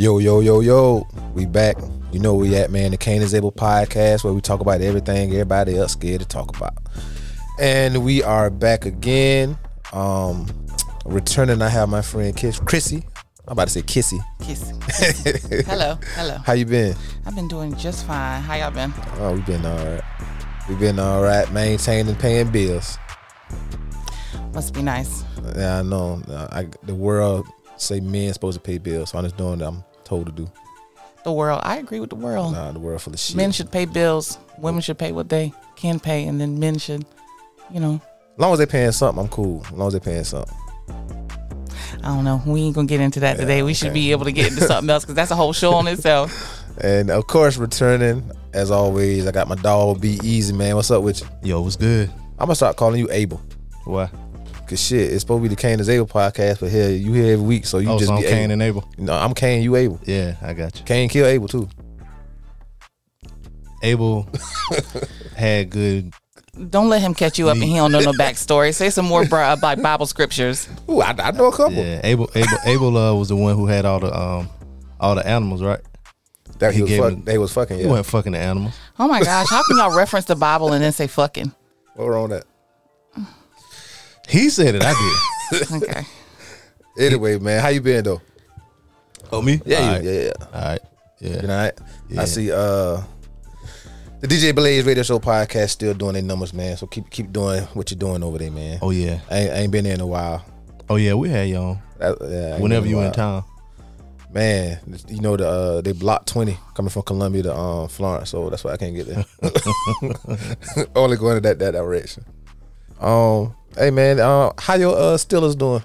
Yo, we back. You know we at, man, the Cane is Able podcast, where we talk about everything everybody else scared to talk about. And we are back again. Returning, I have my friend Chrissy. I'm about to say Kissy. Kissy. Hello. How you been? I've been doing just fine. How y'all been? Oh, we've been all right. Maintaining, paying bills. Must be nice. Yeah, I know. The world say men supposed to pay bills, so I'm just doing what I'm told to do. The world. I agree with the world. Nah, the world full of shit. Men should pay bills. Women should pay what they can pay, and then men should, as long as they're paying something, I'm cool. As long as they're paying something. I don't know. We ain't going to get into that today. We should be able to get into something else, because that's a whole show on itself. And, of course, returning, as always, I got my dog, Be Easy, man. What's up with you? Yo, what's good? I'm going to start calling you Abel. Why? Because, shit, it's supposed to be the Cane is Able podcast, but hell, you here every week, so you just so I'm be Cane Abel. And Abel. No, I'm Cane, you Abel. Yeah, I got you. Cane kill Abel, too. Abel had good... Don't let him catch you up and he don't know no backstory. Say some more Bible scriptures. Ooh, I know a couple. Yeah, Abel was the one who had all the animals, right? That he was fucking. They was fucking. Yeah, he wasn't fucking the animals. Oh my gosh! How can y'all reference the Bible and then say fucking? What wrong with that? He said it. I did. Okay. Anyway, man, how you been though? Oh, me? Yeah. All right. Yeah. You know, I see. The DJ Blaze Radio Show podcast still doing their numbers, man. So keep doing what you're doing over there, man. Oh yeah, I ain't been there in a while. Oh yeah, we had you on. Whenever you in town, man. You know they blocked 20 coming from Columbia to Florence, so that's why I can't get there. Only going in that direction. Hey man, how your Steelers doing?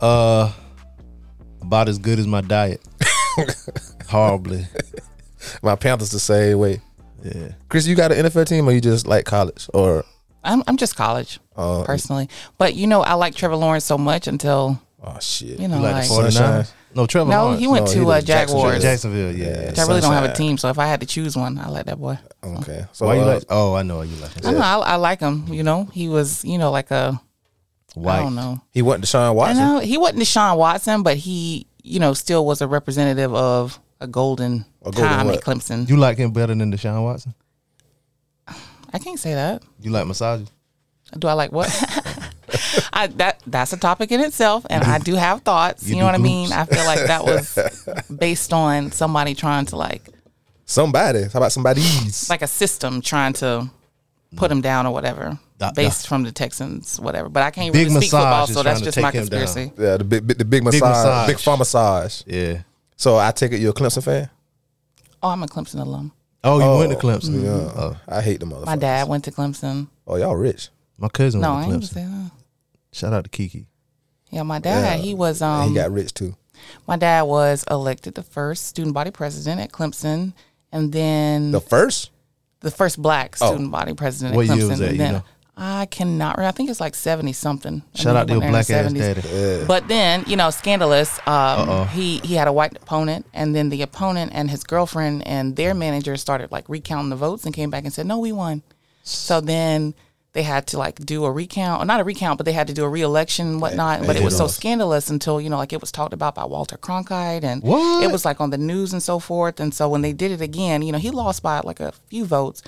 About as good as my diet. Horribly. My Panthers the same way. Yeah, Chris, you got an NFL team, or you just like college? Or I'm just college personally, but I like Trevor Lawrence so much until like the 49ers. No, Trevor. No, Lawrence. He went to Jaguars. Jacksonville, yeah. I really don't have a team, so if I had to choose one, I like that boy. So. Okay, so why you like? Oh, I know you like him. Yeah. I know, I like him. He was like a white. I don't know. He wasn't Deshaun Watson. No, he wasn't Deshaun Watson, but he still was a representative of a golden. Time at Clemson. You like him better than Deshaun Watson? I can't say that. You like massages? Do I like what? That's a topic in itself, and I do have thoughts. You know what I mean? I feel like that was based on somebody trying to somebody. How about somebody's? Like a system trying to put him down or whatever. Based from the Texans, whatever. But I can't big really speak football, so that's just my conspiracy. Down. Yeah, the big massage. Big farm massage. Yeah. So I take it you're a Clemson fan? Oh, I'm a Clemson alum. Oh, you went to Clemson. Mm-hmm. Yeah. Oh, I hate the motherfuckers. My dad went to Clemson. Oh, y'all rich. My cousin went to Clemson. Shout out to Kiki. Yeah, my dad, he was... he got rich too. My dad was elected the first student body president at Clemson. And then... The first? The first black student body president at Clemson. What year was that, I cannot remember. I think it's 70-something. Shout out to your black ass daddy. Yeah. But then, scandalous. He had a white opponent, and then the opponent and his girlfriend and their manager started recounting the votes and came back and said, "No, we won." So then they had to do a recount, or not a recount, but they had to do a re-election and whatnot. But it was so scandalous until it was talked about by Walter Cronkite, and it was on the news and so forth. And so when they did it again, he lost by a few votes.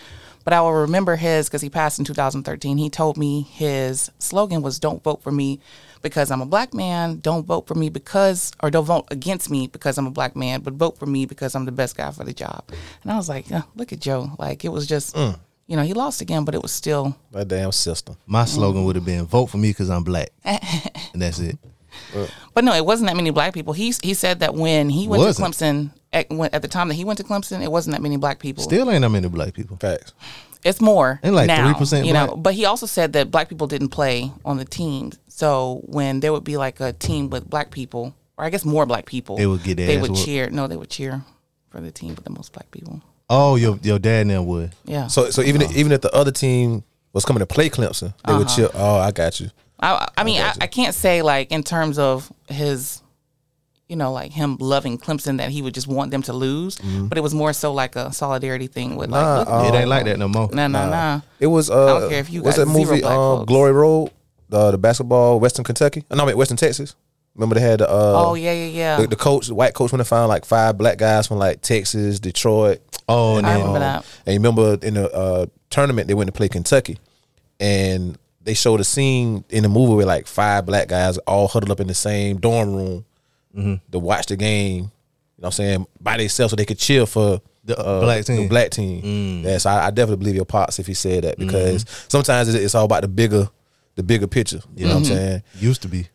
But I will remember his, because he passed in 2013. He told me his slogan was, "Don't vote for me because I'm a black man. Don't vote for me because, or don't vote against me because I'm a black man, but vote for me because I'm the best guy for the job." And I was like, look at Joe. It was just, he lost again, but it was still. That damn system. My slogan would have been, "Vote for me because I'm black." And that's it. But no, it wasn't that many black people. He said that when he went to Clemson, at the time that he went to Clemson, it wasn't that many black people. Still ain't that many black people. Facts. It's more. And 3% black. But he also said that black people didn't play on the team. So when there would be a team with black people, or I guess more black people, they would get their ass cheer. No, they would cheer for the team with the most black people. Oh, your dad now would. Yeah. So even if the other team was coming to play Clemson, they would cheer. Oh, I got you. I mean, I can't say in terms of his, him loving Clemson that he would just want them to lose, but it was more so a solidarity thing with it ain't like that no more. Nah. It was I don't care if you got that movie, Glory Road, the basketball Western Kentucky. No, I mean Western Texas. Remember they had the coach, the white coach, went to find like five black guys from like Texas, Detroit. Oh, and I remember that. And you remember in the tournament they went to play Kentucky, and they showed a scene in the movie with like five black guys all huddled up in the same dorm room to watch the game. You know what I'm saying, by themselves, so they could cheer for the black team. Mm. Yeah, so I definitely believe your pops if he said that, because sometimes it's all about the bigger picture. You know what I'm saying? Used to be,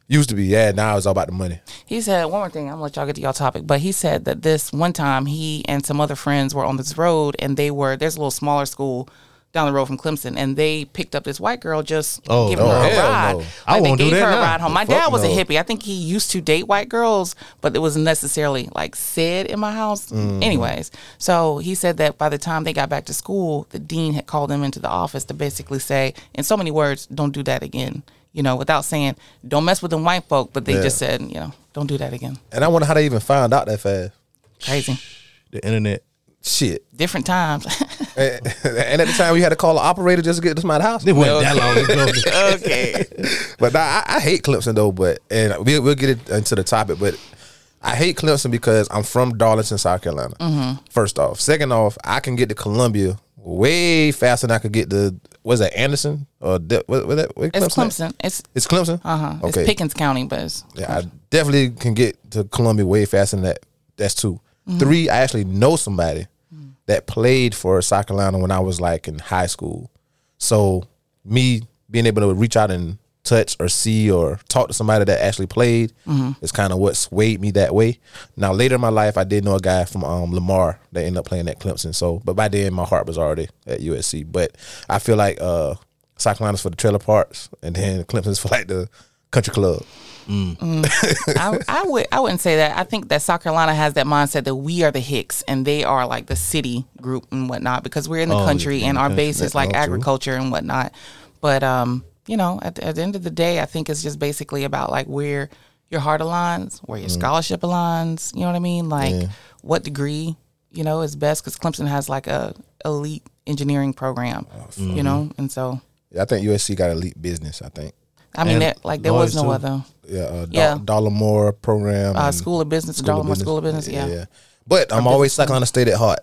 yeah. Now it's all about the money. He said one more thing. I'm going to let y'all get to y'all topic. But he said that this one time he and some other friends were on this road, and there's a little smaller school down the road from Clemson, and they picked up this white girl just giving her a ride. No. They gave her a ride home. My dad was a hippie. I think he used to date white girls, but it wasn't necessarily like said in my house. Mm. Anyways, so he said that by the time they got back to school, the dean had called them into the office to basically say, in so many words, don't do that again. You know, without saying, don't mess with them white folk, but they just said, you know, don't do that again. And I wonder how they even found out that fast. Crazy. The internet. Shit. Different times. and at the time, we had to call an operator just to get us out of the house. It wasn't that long. Okay. But I hate Clemson, though, and we'll get it into the topic, but I hate Clemson because I'm from Darlington, South Carolina, first off. Second off, I can get to Columbia way faster than I could get to, was it Anderson? It's Clemson. It's Clemson? Uh-huh. Okay. It's Pickens County, but it's Clemson. Yeah, I definitely can get to Columbia way faster than that. That's two. Mm-hmm. Three, I actually know somebody that played for South Carolina when I was like in high school. So me being able to reach out and touch or see or talk to somebody that actually played is kind of what swayed me that way. Now later in my life, I did know a guy from Lamar that ended up playing at Clemson. So, but by then my heart was already at USC. But I feel like South Carolina's for the trailer parks, and then Clemson's for like the country club. Mm. Mm. I wouldn't say that. I think that South Carolina has that mindset that we are the Hicks and they are like the city group and whatnot, because we're in the country and our base is like agriculture and whatnot. But you know, at the end of the day, I think it's just basically about like where your heart aligns, where your scholarship aligns. You know what I mean? Like what degree, you know, is best, because Clemson has like a elite engineering program, you know, and so. Yeah, I think USC got elite business. I think. I mean, there was no other. Yeah, Darla Moore program. School of Business, Darla Moore School of Business, yeah. But I'm always South Carolina State at heart.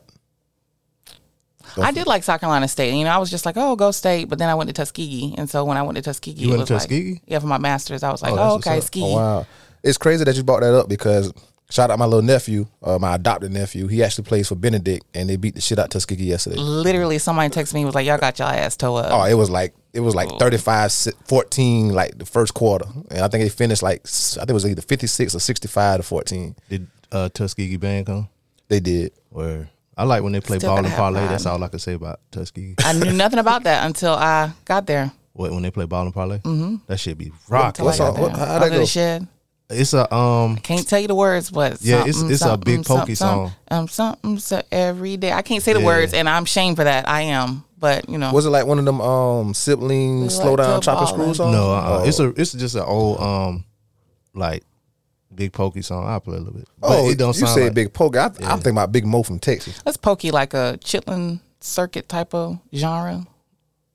I did like South Carolina State. You know, I was just like, oh, go State. But then I went to Tuskegee. And so when I went to Tuskegee, you went to Tuskegee? Like, yeah, for my master's. I was like, okay, ski. Oh, wow. It's crazy that you brought that up, because shout out my little nephew, my adopted nephew. He actually plays for Benedict, and they beat the shit out of Tuskegee yesterday. Literally, somebody texted me, was like, y'all got y'all ass toe up. Oh, it was like 35-14, like the first quarter. And I think they finished like, I think it was either 56 or 65-14. Did Tuskegee band come? They did. Word. I like when they play ball and parlay. That's all I can say about Tuskegee. I knew nothing about that until I got there. What, when they play ball and parlay? Mm-hmm. That shit be rocking. What's up? How'd that go? The shed. It's a I can't tell you the words, but it's a Big Pokey song. Something so every day. I can't say the words, and I'm ashamed for that. I am, but you know. Was it like one of them sibling slow down chopper screw songs? No, it's just an old like Big Pokey song. I'll play a little bit. Oh, it don't sound. You say like Big Pokey. I'm thinking about Big Mo from Texas. That's Pokey, like a chitlin circuit type of genre.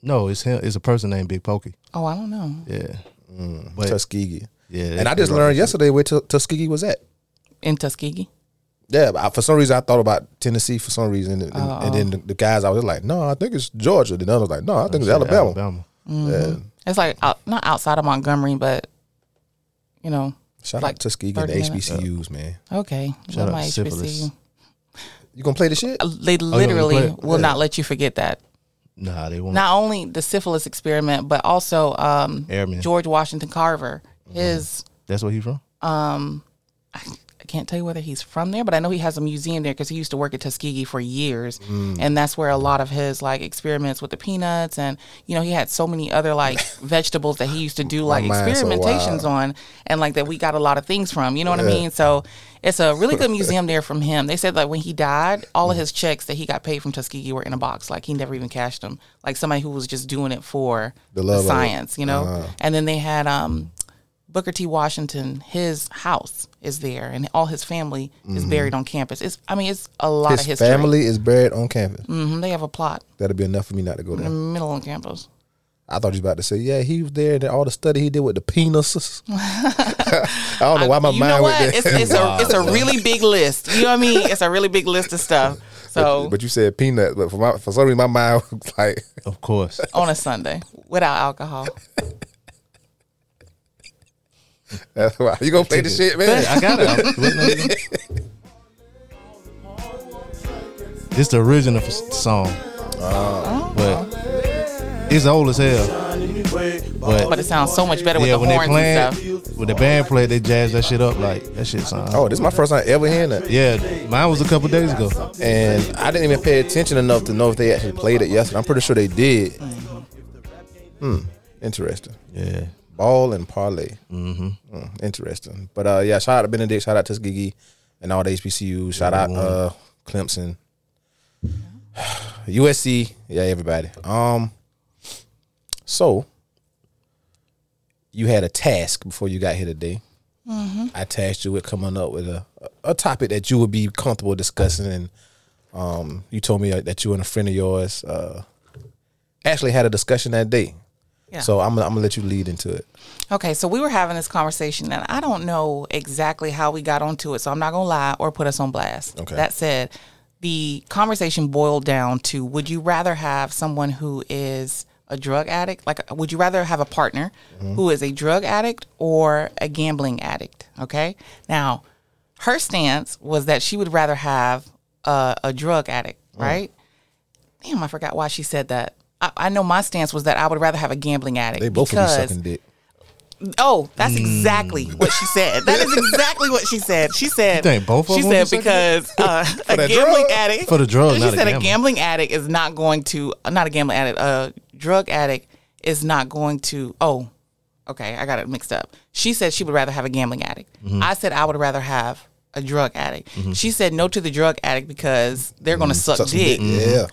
No, it's him. It's a person named Big Pokey. Oh, I don't know. Yeah, but Tuskegee. Yeah, and I just learned yesterday where Tuskegee was at. In Tuskegee? Yeah, but for some reason I thought about Tennessee for some reason. And then the guys, I was like, no, I think it's Georgia. Then I was like, no, I think it's Alabama. Mm-hmm. Yeah. It's like not outside of Montgomery, but, you know. Shout like out Tuskegee and the HBCUs, man. Okay. Shout out my HBCU. You going to play the shit? They literally will not let you forget that. Nah, they won't. Not only the syphilis experiment, but also George Washington Carver. That's where he's from? I can't tell you whether he's from there, but I know he has a museum there because he used to work at Tuskegee for years. And that's where a lot of his like experiments with the peanuts, and you know, he had so many other like vegetables that he used to do like experimentations on, and like that we got a lot of things from, you know what I mean? So it's a really good museum there from him. They said like when he died, all of his checks that he got paid from Tuskegee were in a box. Like he never even cashed them. Like somebody who was just doing it for the science, you know? And then they had Booker T. Washington, his house is there, and all his family is buried on campus. It's a lot of history. His family is buried on campus. They have a plot. That'll be enough for me not to go there. Middle on campus. I thought you was about to say, yeah, he was there and all the study he did with the penis. I don't know why my mind went there. It's a really big list. You know what I mean? It's a really big list of stuff. So, but you said peanut. But for some reason, my mind was like, of course, on a Sunday without alcohol. That's why you gonna play this shit, man. I got it. This the original song, but. It's old as hell, but it sounds so much better with the horns and stuff. When the band played, they jazz that shit up like that shit sounds. Oh, this is my first time ever hearing that. Yeah, mine was a couple days ago, and I didn't even pay attention enough to know if they actually played it yesterday. I'm pretty sure they did. Interesting. Yeah, Ball and Parlay. Interesting. But yeah, shout out to Benedict, shout out to Tuskegee, and all the HBCU. Shout out Clemson, USC. Yeah, everybody. So, you had a task before you got here today. I tasked you with coming up with a topic that you would be comfortable discussing, and you told me that you and a friend of yours actually had a discussion that day. Yeah. So, I'm going to let you lead into it. Okay, so we were having this conversation, and I don't know exactly how we got onto it, so I'm not going to lie or put us on blast. Okay. That said, the conversation boiled down to, would you rather have someone who is a drug addict? Like, would you rather have a partner who is a drug addict or a gambling addict? Okay. Now, her stance was that she would rather have a drug addict, right? Damn, I forgot why she said that. I know my stance was that I would rather have a gambling addict. They both would be sucking dick. Oh, that's exactly what she said. That is exactly what she said. She said, because a gambling addict for the drug. She said a gambling addict is not going to, not a gambling addict, a drug addict is not going to. Oh, okay, I got it mixed up. She said she would rather have a gambling addict. I said I would rather have a drug addict. She said no to the drug addict because they're going to suck dick,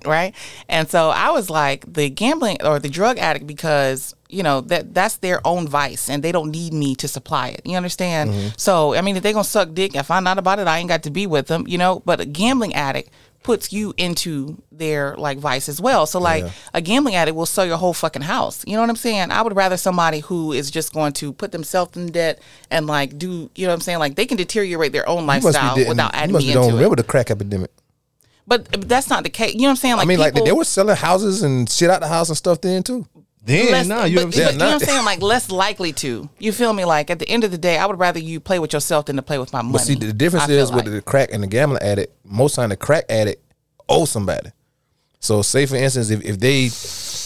right? And so I was like, the gambling or the drug addict, because you know that's their own vice and they don't need me to supply it. You understand? So I mean, if they're going to suck dick, if I'm not about it, I ain't got to be with them, you know. But a gambling addict puts you into their like vice as well. So like a gambling addict will sell your whole fucking house. You know what I'm saying? I would rather somebody who is just going to put themselves in debt and like do, you know what I'm saying? Like they can deteriorate their own lifestyle without adding me into it. You must don't remember the crack epidemic. But that's not the case. You know what I'm saying? Like I mean, people, like they were selling houses and shit out the house and stuff then too. You know what I'm saying? Like less likely to. You feel me? Like at the end of the day, I would rather you play with yourself than to play with my money. But see, the difference is with the crack and the gambling addict. Most time, the crack addict owes somebody. So, say for instance, if they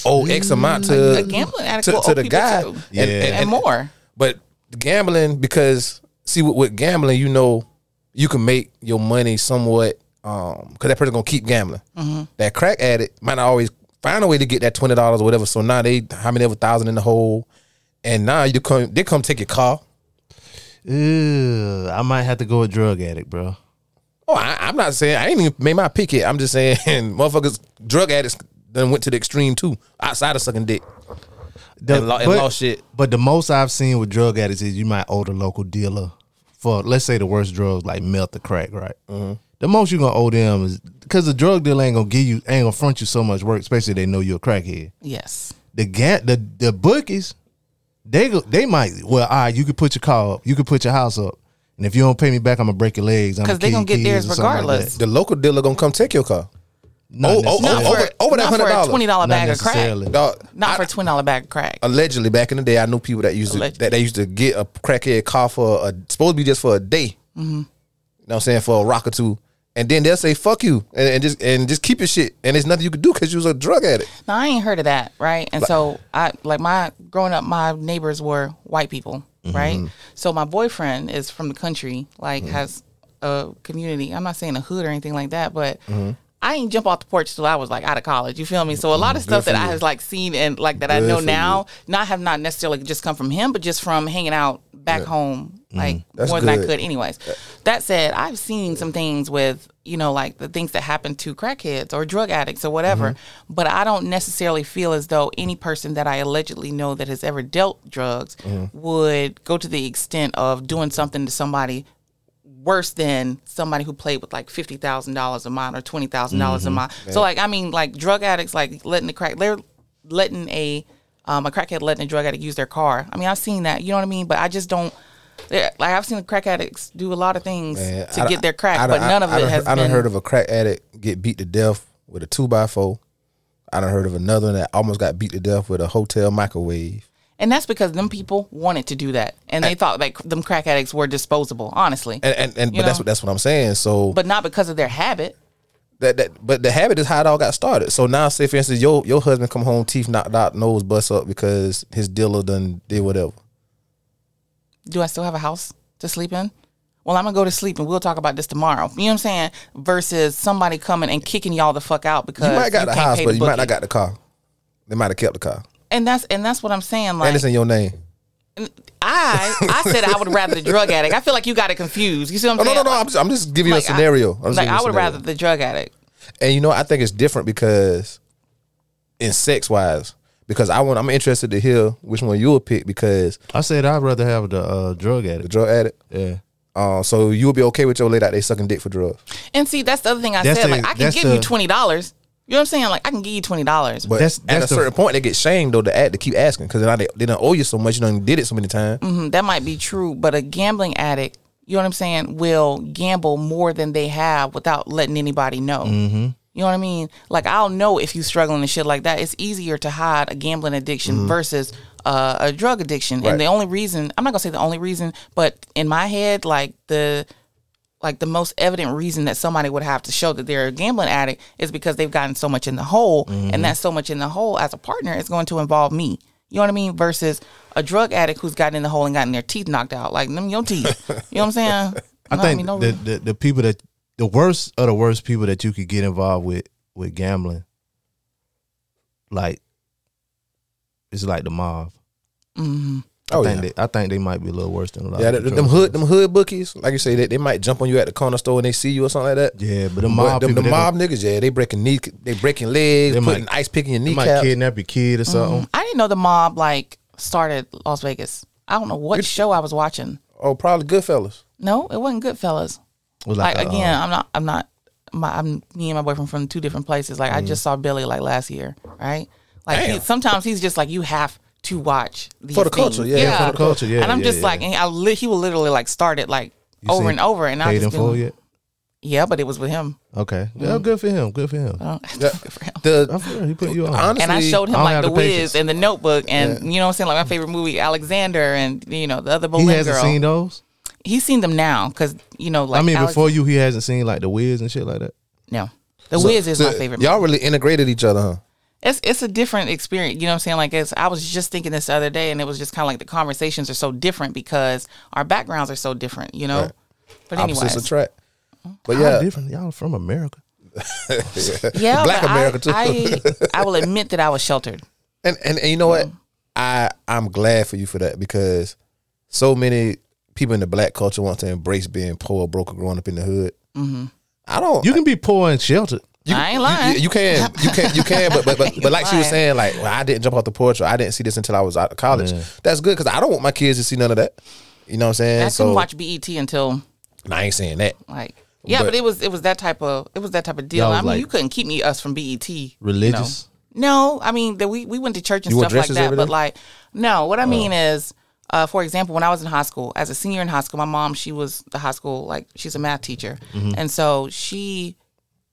owe X amount to a gambling addict to the guy, and more. But gambling, because see with gambling, you know, you can make your money somewhat because that person gonna keep gambling. That crack addict might not always find a way to get that $20 or whatever. So now they how many ever thousand in the hole, and now you come they come take your car. Ew, I might have to go with drug addict, bro. Oh, I'm not saying I ain't even made my pick yet. I'm just saying, motherfuckers, drug addicts done went to the extreme too, outside of sucking dick and lost shit. But the most I've seen with drug addicts is you might owe the local dealer for, let's say, the worst drugs like meth or crack, right? The most you're going to owe them is because the drug dealer ain't going to give you, ain't going to front you so much work, especially if they know you're a crackhead. Yes. The bookies, they might, well, all right, you could put your car up, you could put your house up, and if you don't pay me back, I'm going to break your legs. Because they're going to get theirs regardless. Like the local dealer going to come take your car. Over that $100. Not for a $20 bag of crack. Not for a $20 bag of crack. Allegedly, back in the day, I knew people that used to get a crackhead car for supposed to be just for a day. You know what I'm saying? For a rock or two. And then they'll say fuck you and just keep your shit, and there's nothing you can do because you was a drug addict. No, I ain't heard of that, right? And so I like my growing up, my neighbors were white people, right? So my boyfriend is from the country, like has a community. I'm not saying a hood or anything like that, but I ain't jump off the porch till I was like out of college. You feel me? So a lot of stuff that I have like seen and like that I know now, not have not necessarily just come from him, but just from hanging out back home. Like that's more than I could anyways. That said, I've seen some things with, you know, like the things that happen to crackheads or drug addicts or whatever, but I don't necessarily feel as though any person that I allegedly know that has ever dealt drugs would go to the extent of doing something to somebody worse than somebody who played with like $50,000 a month or $20,000 a month. So like, I mean, like drug addicts, like letting a a crackhead letting a drug addict use their car. I mean, I've seen that. You know what I mean? But I just don't. Like, I've seen crack addicts do a lot of things to get their crack, but none of it has been. I done heard of a crack addict get beat to death with a 2x4. I done heard of another that almost got beat to death with a hotel microwave. And that's because them people wanted to do that, and they thought like them crack addicts were disposable. Honestly, and but that's what I'm saying. So, but not because of their habit. But the habit is how it all got started. So now, say for instance, your husband come home, teeth knocked out, nose bust up because his dealer done did whatever. Do I still have a house to sleep in? Well, I'm going to go to sleep and we'll talk about this tomorrow. You know what I'm saying? Versus somebody coming and kicking y'all the fuck out because you might got the house, but you might not got the car. They might have kept the car. And that's what I'm saying. Like, and it's in your name. I said I would rather the drug addict. I feel like you got it confused. You see what I'm saying? No. I'm just giving you a scenario. I would rather the drug addict. And you know, I think it's different because in sex-wise. Because I'm interested to hear which one you would pick. Because I said I'd rather have the drug addict. The drug addict, yeah. So you would be okay with your lady out there sucking dick for drugs? And see, that's the other thing I said. Like, I can give you $20. You know what I'm saying? Like, I can give you $20. But that's at a certain point, they get shamed though to keep asking because they don't owe you so much. You done did it so many times. Mm-hmm, that might be true, but a gambling addict, you know what I'm saying, will gamble more than they have without letting anybody know. Mm-hmm. You know what I mean? Like, I'll know if you're struggling and shit like that. It's easier to hide a gambling addiction versus a drug addiction. Right. And the only reason, I'm not going to say the only reason, but in my head, like the most evident reason that somebody would have to show that they're a gambling addict is because they've gotten so much in the hole. Mm-hmm. And that so much in the hole as a partner is going to involve me. You know what I mean? Versus a drug addict who's gotten in the hole and gotten their teeth knocked out. Like, them your teeth. You know what I'm saying? I think the people that... The worst of the worst people that you could get involved with gambling, like, it's like the mob. Mm-hmm. I think they might be a little worse than a lot. Yeah, them hood bookies, like you say, they might jump on you at the corner store and they see you or something like that. Yeah, but the mob niggas, yeah, they breaking legs, putting ice pick in your kneecap. They might kidnap your kid or something. Mm-hmm. I didn't know the mob like started Las Vegas. I don't know what show I was watching. Oh, probably Goodfellas. No, it wasn't Goodfellas. Like again, I'm me and my boyfriend from two different places. Like, I just saw Billy like last year, right? Like, sometimes he's just like, you have to watch these for the things. Culture, yeah, for the culture, yeah. And I'm just like, and he will literally like start it like you over and over, and I just didn't. Full yet? Yeah, but it was with him. Okay, yeah, good for him. He put you on. Honestly, and I showed him like The Wiz and The Notebook, and you know what I'm saying, like my favorite movie, Alexander, and you know the other Boleyn girl. He hasn't seen those. He's seen them now because, you know, like... I mean, before you, he hasn't seen, like, The Wiz and shit like that? No. The Wiz is my favorite movie. Y'all really integrated each other, huh? It's a different experience, you know what I'm saying? Like, I was just thinking this the other day, and it was just kind of like the conversations are so different because our backgrounds are so different, you know? Right. But anyways. Opposites attract. But yeah. Different. Y'all from America. Yeah. Black America, too. I will admit that I was sheltered. And you know what? I'm glad for you for that because so many... people in the black culture want to embrace being poor, broke, or growing up in the hood. Mm-hmm. I don't. You can be poor and sheltered. I ain't lying. You can. But like she was saying, like, well, I didn't jump off the porch. Or I didn't see this until I was out of college. Yeah. That's good because I don't want my kids to see none of that. You know what I'm saying? I couldn't watch BET until. I ain't saying that. Like, yeah, but it was that type of deal. I mean, like, you couldn't keep us from BET. Religious? You know? No, I mean that we went to church and stuff like that. But like, no, what I mean is. For example, when I was in high school, as a senior in high school, my mom, she was the high school, like, she's a math teacher. Mm-hmm. And so she,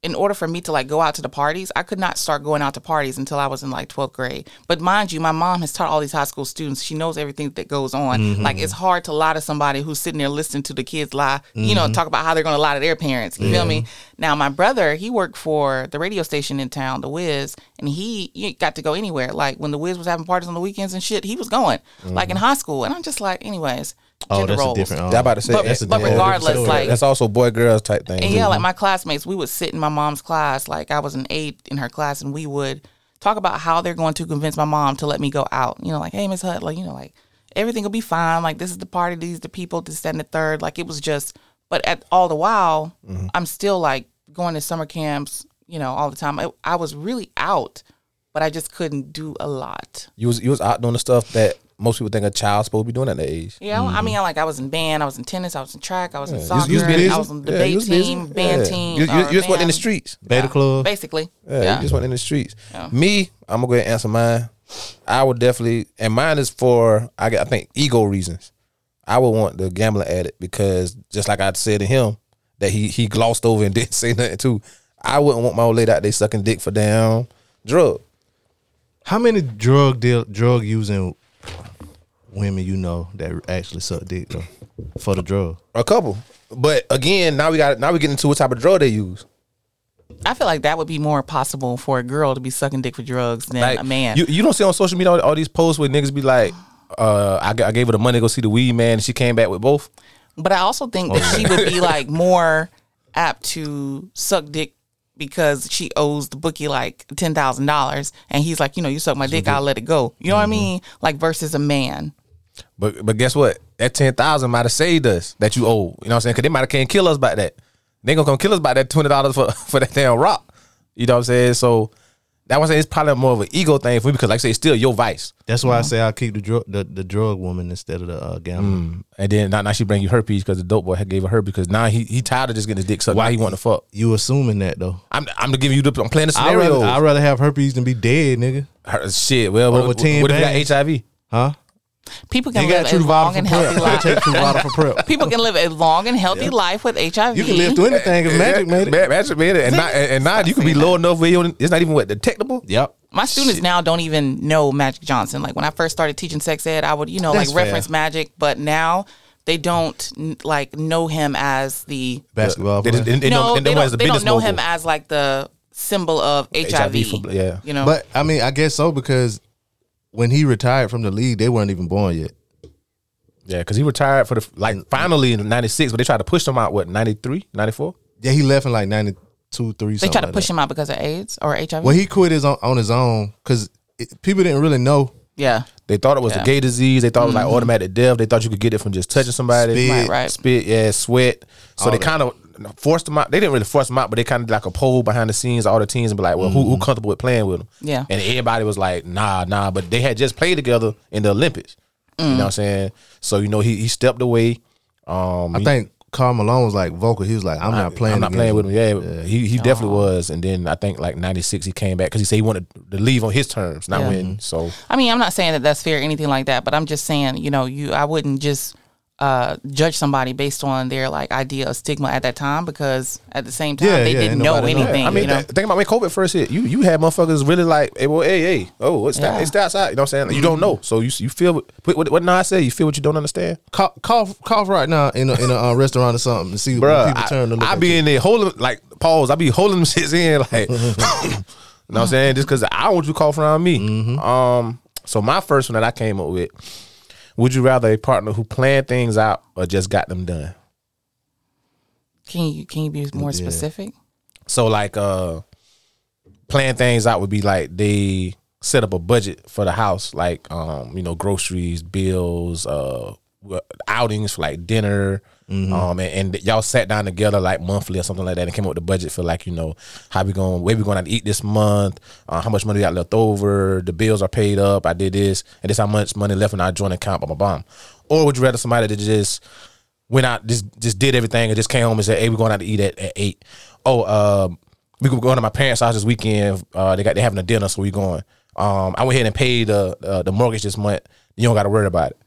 in order for me to, like, go out to the parties, I could not start going out to parties until I was in, like, 12th grade. But mind you, my mom has taught all these high school students. She knows everything that goes on. Mm-hmm. Like, it's hard to lie to somebody who's sitting there listening to the kids lie, mm-hmm. you know, talk about how they're going to lie to their parents. You feel me? Now, my brother, he worked for the radio station in town, The Wiz, and he got to go anywhere. Like, when The Wiz was having parties on the weekends and shit, he was going, mm-hmm. like, in high school. And I'm just like, anyways, gender roles. Different. I'm about to say, but regardless, like, that's also boy-girls type thing. And yeah, like, my classmates, we would sit in my mom's class. Like, I was an aide in her class, and we would talk about how they're going to convince my mom to let me go out. You know, like, hey, Miss Hutt, like, you know, like, everything will be fine. Like, this is the party, these the people, this, that, and the third. Like, it was just... But at all the while, mm-hmm. I'm still, like, going to summer camps, you know, all the time. I was really out, but I just couldn't do a lot. You was out doing the stuff that most people think a child's supposed to be doing at that age. Yeah, mm-hmm. I mean, like, I was in band, I was in tennis, I was in track, I was in soccer, I was in the debate team, band team. You just went in the streets. Beta club. Basically. Yeah, you just went in the streets. Me, I'm going to go ahead and answer mine. I would definitely, and mine is for, I think, ego reasons. I would want the gambling addict because just like I said to him, that he glossed over and didn't say nothing too. I wouldn't want my old lady out there sucking dick for damn drug. How many drug using women you know that actually suck dick though for the drug? A couple, but again, now we get into what type of drug they use. I feel like that would be more possible for a girl to be sucking dick for drugs than like, a man. You don't see on social media all these posts where niggas be like, I gave her the money to go see the weed man, and she came back with both. But I also think that she would be like more apt to suck dick because she owes the bookie like $10,000, and he's like, you know, you suck my dick, I'll let it go. You know what I mean? Like versus a man. But guess what? That $10,000 might have saved us that you owe. You know what I'm saying? Because they might have can't kill us by that. They gonna come kill us by that $20 for that damn rock. You know what I'm saying? So that was it's probably more of an ego thing for me because, like I say, it's still your vice. That's why I say I keep the drug woman instead of the gambling. And then now she bring you herpes because the dope boy gave her herpes because now he tired of just getting his dick sucked. Why he want to fuck? You assuming that though? I'm giving you I'm playing the scenario. I'd rather have herpes than be dead, nigga. Shit. Well, what if you got HIV? Huh? People can live a long and healthy life. People can live a long and healthy life with HIV. You can live through anything because magic made it. Magic made it, and now you can be low enough where it's not even detectable. Yep. My students now don't even know Magic Johnson. Like when I first started teaching sex ed, I would reference Magic, but now they don't like know him as the basketball. They don't know him as like the symbol of HIV. Yeah, you know. But I mean, I guess so because. When he retired from the league, they weren't even born yet. Yeah, because he retired for finally in 96, but they tried to push him out, 93, 94? Yeah, he left in 92, 3, something. They tried to push him out because of AIDS or HIV? Well, he quit on his own because people didn't really know. Yeah. They thought it was a gay disease. They thought it was like automatic death. They thought you could get it from just touching somebody. Spit, sweat. So all they kind of forced them out. They didn't really force them out, but they kind of did like a poll behind the scenes, all the teams, and be like, well, who comfortable with playing with them? Yeah. And everybody was like, nah. But they had just played together in the Olympics. You know what I'm saying? So, you know, he stepped away. I think Karl Malone was like vocal. He was like, I'm not playing with him. Yeah. He definitely was. And then I think like 96, he came back because he said he wanted to leave on his terms, not win. So, I mean, I'm not saying that that's fair or anything like that, but I'm just saying, you know, I wouldn't just judge somebody based on their like idea of stigma at that time because at the same time they didn't know anything. I mean, think about when COVID first hit. You had motherfuckers really like, it's outside. You know what I'm saying? Like, you don't know, so you feel what I say. You feel what you don't understand. Cough right now in a restaurant or something and see what people turn to look. I be in there holding like pause. I be holding them shits in like, you know what I'm saying? Just because I want you to cough around me. Mm-hmm. So my first one that I came up with. Would you rather a partner who planned things out or just got them done? Can you be more specific? So like plan things out would be like they set up a budget for the house, like groceries, bills, outings for like dinner, and y'all sat down together like monthly or something like that and came up with a budget for like, you know, where we going to eat this month, how much money we got left over, the bills are paid up, I did this and this how much money left in our joint account, blah. Or would you rather somebody that just went out, just did everything and just came home and said, hey, we're going out to eat at 8. We could go to my parents' house this weekend, they're having a dinner, so we going. I went ahead and paid the mortgage this month, you don't got to worry about it.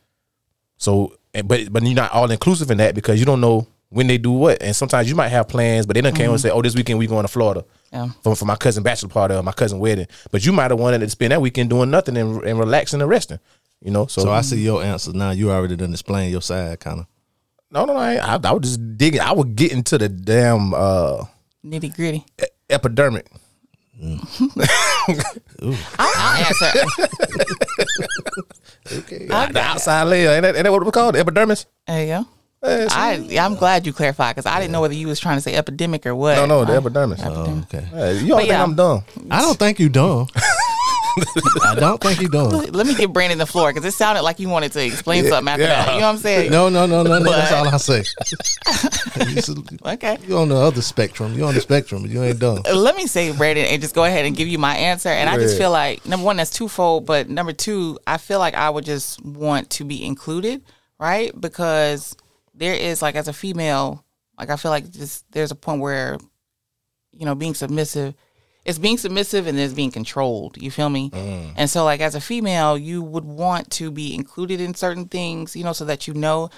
So, but you're not all inclusive in that because you don't know when they do what. And sometimes you might have plans, but they done came and say, oh, this weekend we going to Florida for my cousin's bachelor party or my cousin's wedding. But you might have wanted to spend that weekend doing nothing and relaxing and resting, you know. So I see your answer now. You already done explain your side kind of. No, I was just digging. I would get into the damn nitty gritty epidermic. I'll answer. Okay. The outside layer, ain't that what it was called? The epidermis. There you go. Hey, I'm glad you clarified because I didn't know whether you was trying to say epidemic or what. No, the epidermis. Okay. You don't think I'm dumb? I don't think you dumb. I don't think he does. Let me give Brandon the floor because it sounded like you wanted to explain something after that. You know what I'm saying? No. That's all I say. Okay. You're on the other spectrum. You ain't done. Let me say, Brandon, and just go ahead and give you my answer. And I just feel like, number one, that's twofold. But number two, I feel like I would just want to be included, right? Because there is, like, as a female, like, I feel like just there's a point where, you know, being submissive, it's being submissive and there's being controlled. You feel me? Mm. And so, like, as a female, you would want to be included in certain things, you know, so that you know,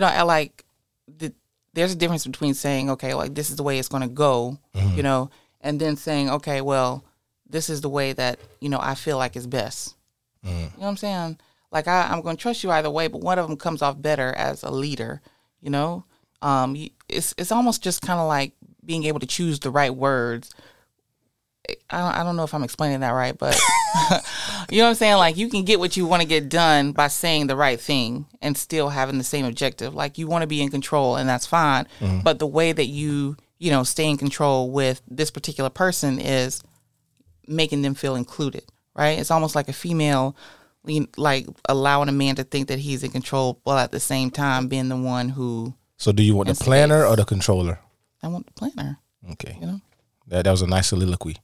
I like, there's a difference between saying, okay, like, this is the way it's going to go, you know, and then saying, okay, well, this is the way that, you know, I feel like is best. Mm. You know what I'm saying? Like, I'm going to trust you either way, but one of them comes off better as a leader, you know? It's almost just kind of like being able to choose the right words. I don't know if I'm explaining that right, but you know what I'm saying? Like, you can get what you want to get done by saying the right thing and still having the same objective. Like, you want to be in control, and that's fine. Mm-hmm. But the way that you know, stay in control with this particular person is making them feel included, right? It's almost like a female, like, allowing a man to think that he's in control while at the same time being the one who. So do you want the planner or the controller? I want the planner. Okay. You know? That was a nice soliloquy.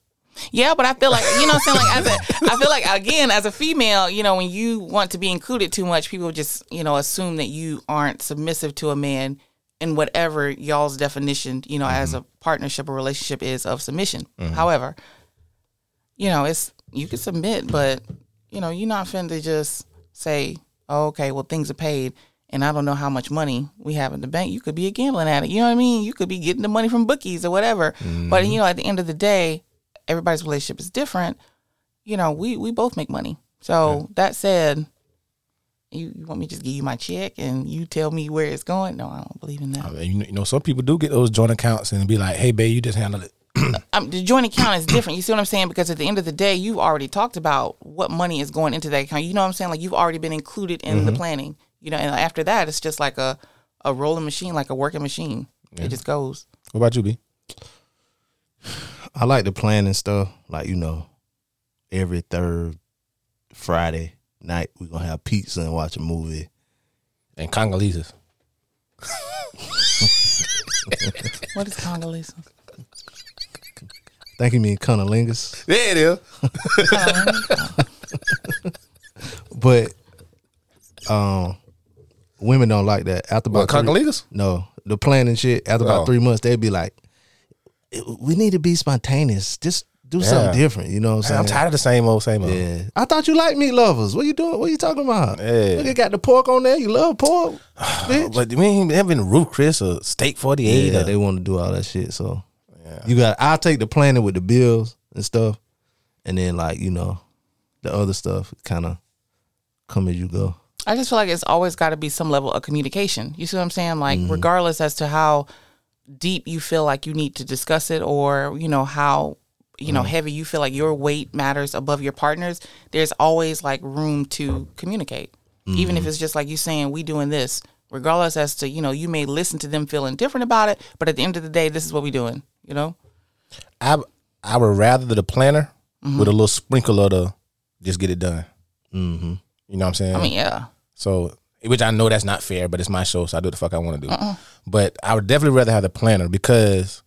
Yeah, but I feel like, you know what I'm saying? Like, I feel like, again, as a female, you know, when you want to be included too much, people just, you know, assume that you aren't submissive to a man in whatever y'all's definition, you know, as a partnership or relationship is of submission. Mm-hmm. However, you know, you can submit, but, you know, you're not finna just say, oh, okay, well, things are paid. And I don't know how much money we have in the bank. You could be a gambling addict. You know what I mean? You could be getting the money from bookies or whatever. Mm-hmm. But, you know, at the end of the day, everybody's relationship is different. You know, we both make money. So that said, you want me to just give you my check and you tell me where it's going? No, I don't believe in that. I mean, you know, some people do get those joint accounts and be like, hey, babe, you just handle it. The joint account is different. You see what I'm saying? Because at the end of the day, you've already talked about what money is going into that account. You know what I'm saying? Like, you've already been included in the planning. You know, and after that, it's just like a rolling machine, like a working machine. Yeah. It just goes. What about you, B? I like the planning stuff. Like, you know, every third Friday night, we're going to have pizza and watch a movie. And Congoleses. What is Congoleses? I think you mean cunnilingus. There it is. But, women don't like that. After about the planning shit. After about 3 months, they'd be like, "We need to be spontaneous. Just do something different." You know what I'm saying? I'm tired of the same old. Yeah. I thought you liked meat lovers. What you doing? What you talking about? Yeah. Look, it got the pork on there. You love pork, bitch. But we ain't having Ruth Chris or Steak 48. Yeah, they want to do all that shit. So you got. I'll take the planning with the bills and stuff, and then, like, you know, the other stuff kind of come as you go. I just feel like it's always got to be some level of communication. You see what I'm saying? Like, regardless as to how deep you feel like you need to discuss it, or, you know, how, you know, heavy you feel like your weight matters above your partner's, there's always, like, room to communicate. Mm-hmm. Even if it's just like you saying, we doing this, regardless as to, you know, you may listen to them feeling different about it, but at the end of the day, this is what we doing, you know? I would rather the planner with a little sprinkle of the just get it done. Mm-hmm. You know what I'm saying? I mean, yeah. So, which I know that's not fair, but it's my show, so I do what the fuck I want to do. But I would definitely rather have the planner, because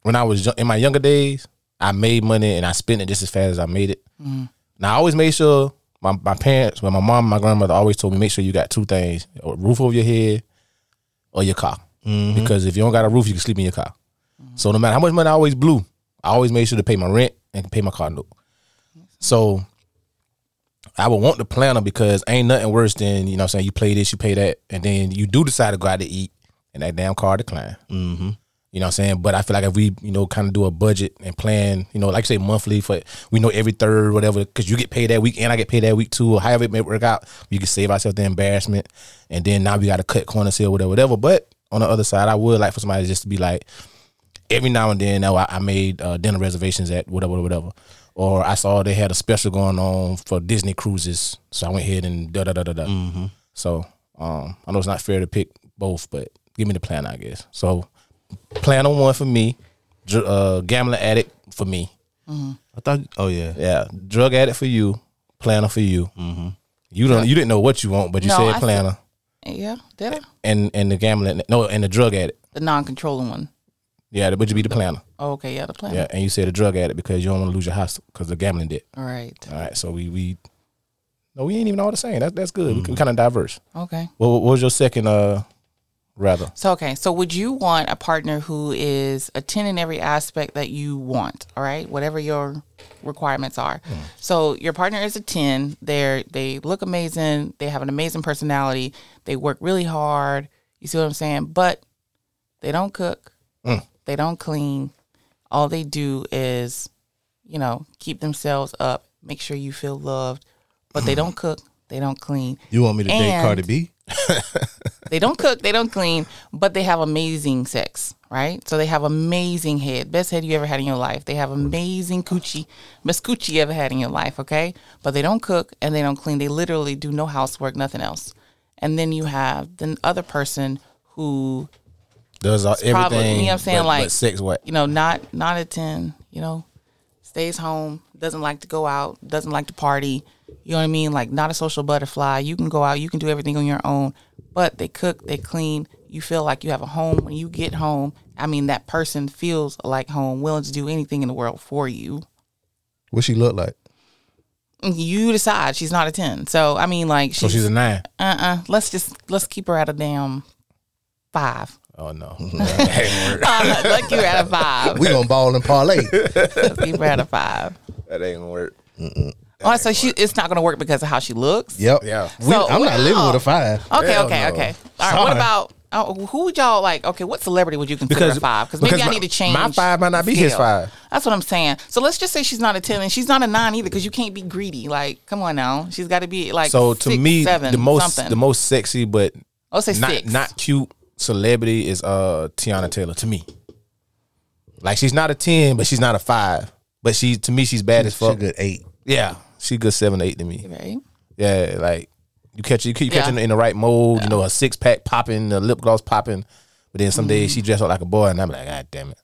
when I was in my younger days, I made money and I spent it just as fast as I made it. Now, I always made sure my parents, well, my mom and my grandmother always told me, make sure you got two things, a roof over your head or your car. Because if you don't got a roof, you can sleep in your car. So no matter how much money I always blew, I always made sure to pay my rent and pay my car note. So I would want the planner, because ain't nothing worse than, you know what I'm saying, you play this, you pay that, and then you do decide to go out to eat, and that damn car decline. You know what I'm saying? But I feel like if we, you know, kind of do a budget and plan, you know, like you say, monthly, for we know every third or whatever, because you get paid that week and I get paid that week too, or however it may work out, we can save ourselves the embarrassment, and then now we got to cut corners, sale, whatever. But on the other side, I would like for somebody just to be like, every now and then, oh, I made dinner reservations at whatever. Or I saw they had a special going on for Disney cruises, so I went ahead and da-da-da-da-da. So I know it's not fair to pick both, but give me the plan, I guess. So plan on one for me, gambling addict for me, Mm-hmm. I thought. Oh yeah, yeah. Drug addict for you, planner for you. Mm-hmm. You don't. You didn't know what you want, but you said planner. Yeah, did I? And the gambling. No, and the drug addict. The non-controlling one. Yeah, but you be the planner. Oh, okay, yeah, the planner. Yeah, and you said the drug addict because you don't want to lose your house because the gambling debt. All right. All right. So we ain't even all the same. That's good. Mm-hmm. We kind of diverse. Okay. Well, what was your second? Rather. So, okay. So would you want a partner who is attending every aspect that you want? All right. Whatever your requirements are. Mm. So your partner is a 10. They look amazing. They have an amazing personality. They work really hard. You see what I'm saying? But they don't cook. Mm. They don't clean. All they do is, keep themselves up, make sure you feel loved, but they don't cook. They don't clean. You want me to date Cardi B? They don't cook, they don't clean, but they have amazing sex, right? So they have amazing head, best head you ever had in your life. They have amazing coochie, best coochie you ever had in your life, okay? But they don't cook and they don't clean. They literally do no housework, nothing else. And then you have the other person who does everything, probably, you know what I'm saying, but sex what? Not a 10, stays home, doesn't like to go out, doesn't like to party. You know what I mean? Like, not a social butterfly. You can go out. You can do everything on your own. But they cook. They clean. You feel like you have a home. When you get home, that person feels like home, willing to do anything in the world for you. What she look like? You decide. She's not a 10. So, So she's a 9. Let's keep her at a damn 5. Oh, no. Look, you're at a 5. We gonna ball and parlay. Let's keep her at a 5. That ain't gonna work. Mm-mm. Oh, so it's not going to work because of how she looks? Yep. Yeah. I'm not living with a 5. Okay, hell okay, no. Okay. All right, sorry. What about, who would y'all like, okay, what celebrity would you consider a 5? Because maybe I need to change. My 5 might not be his 5. That's what I'm saying. So let's just say she's not a 10 and she's not a 9 either because you can't be greedy. Like, come on now. She's got to be like 6, 7, the most sexy but not cute celebrity is Tiana Taylor to me. Like, she's not a 10, but she's not a 5. But she's bad as fuck. She's a good 8. Yeah. She good 7 or 8 to me. Right. Yeah, like you catch her in the right mode. Yeah. You know, her six pack popping, her lip gloss popping. But then some days she dressed up like a boy, and I'm like, God damn it.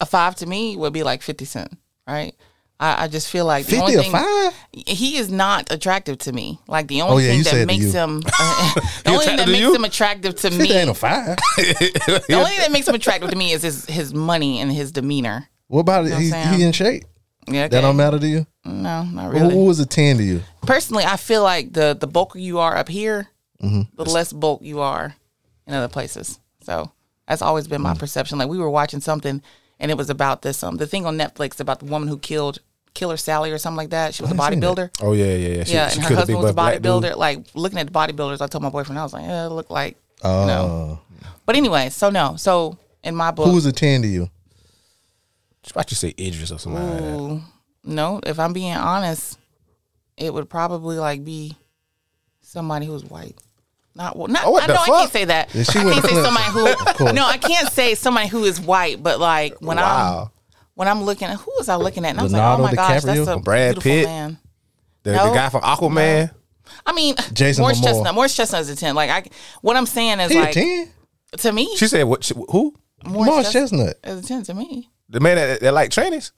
A 5 to me would be like 50 Cent, right? I just feel like 50 the only thing, a 5. He is not attractive to me. Like the only thing that makes him, the only thing that makes him attractive to me ain't a 5. The only thing that makes him attractive to me is his money and his demeanor. What about he in shape? Yeah, okay. That don't matter to you? No, not really. Who was a 10 to you? Personally, I feel like the bulkier you are up here, the less bulk you are in other places. So that's always been my perception. Like, we were watching something, and it was about this the thing on Netflix about the woman who killed Killer Sally or something like that. She was a bodybuilder. Oh yeah. She and her husband was a bodybuilder. Like, looking at the bodybuilders, I told my boyfriend, I was like, it looked like no. But anyway, so no. So in my book, who was a 10 to you? I should say Idris or something like that. No, if I'm being honest, it would probably be somebody who's white. I can't say that. I can't say somebody who. No, I can't say somebody who is white. But like when I'm looking at, who was I looking at? And I was Leonardo like, oh my DiCaprio, gosh, that's a Brad beautiful Pitt, man. The guy from Aquaman. No. Jason Morris Chestnut. Morris Chestnut is a 10. Like what I'm saying is a 10 to me. She said what? Who? Morris Chestnut is a 10 to me. The man that like trannies.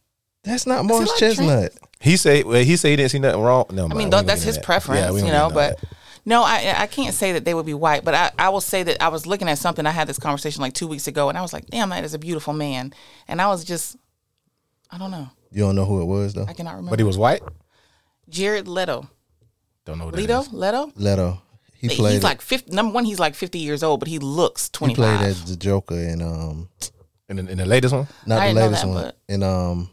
That's not Morris Chestnut. He said he didn't see nothing wrong. No, that's his preference, but that. No, I can't say that they would be white, but I will say that I was looking at something. I had this conversation like 2 weeks ago, and I was like, damn, that is a beautiful man. And I was just, I don't know. You don't know who it was, though? I cannot remember. But he was white? Jared Leto. Don't know who that is. Leto. He's like 50, number one, he's like 50 years old, but he looks 25. He played as the Joker in the latest one? Not the latest one. In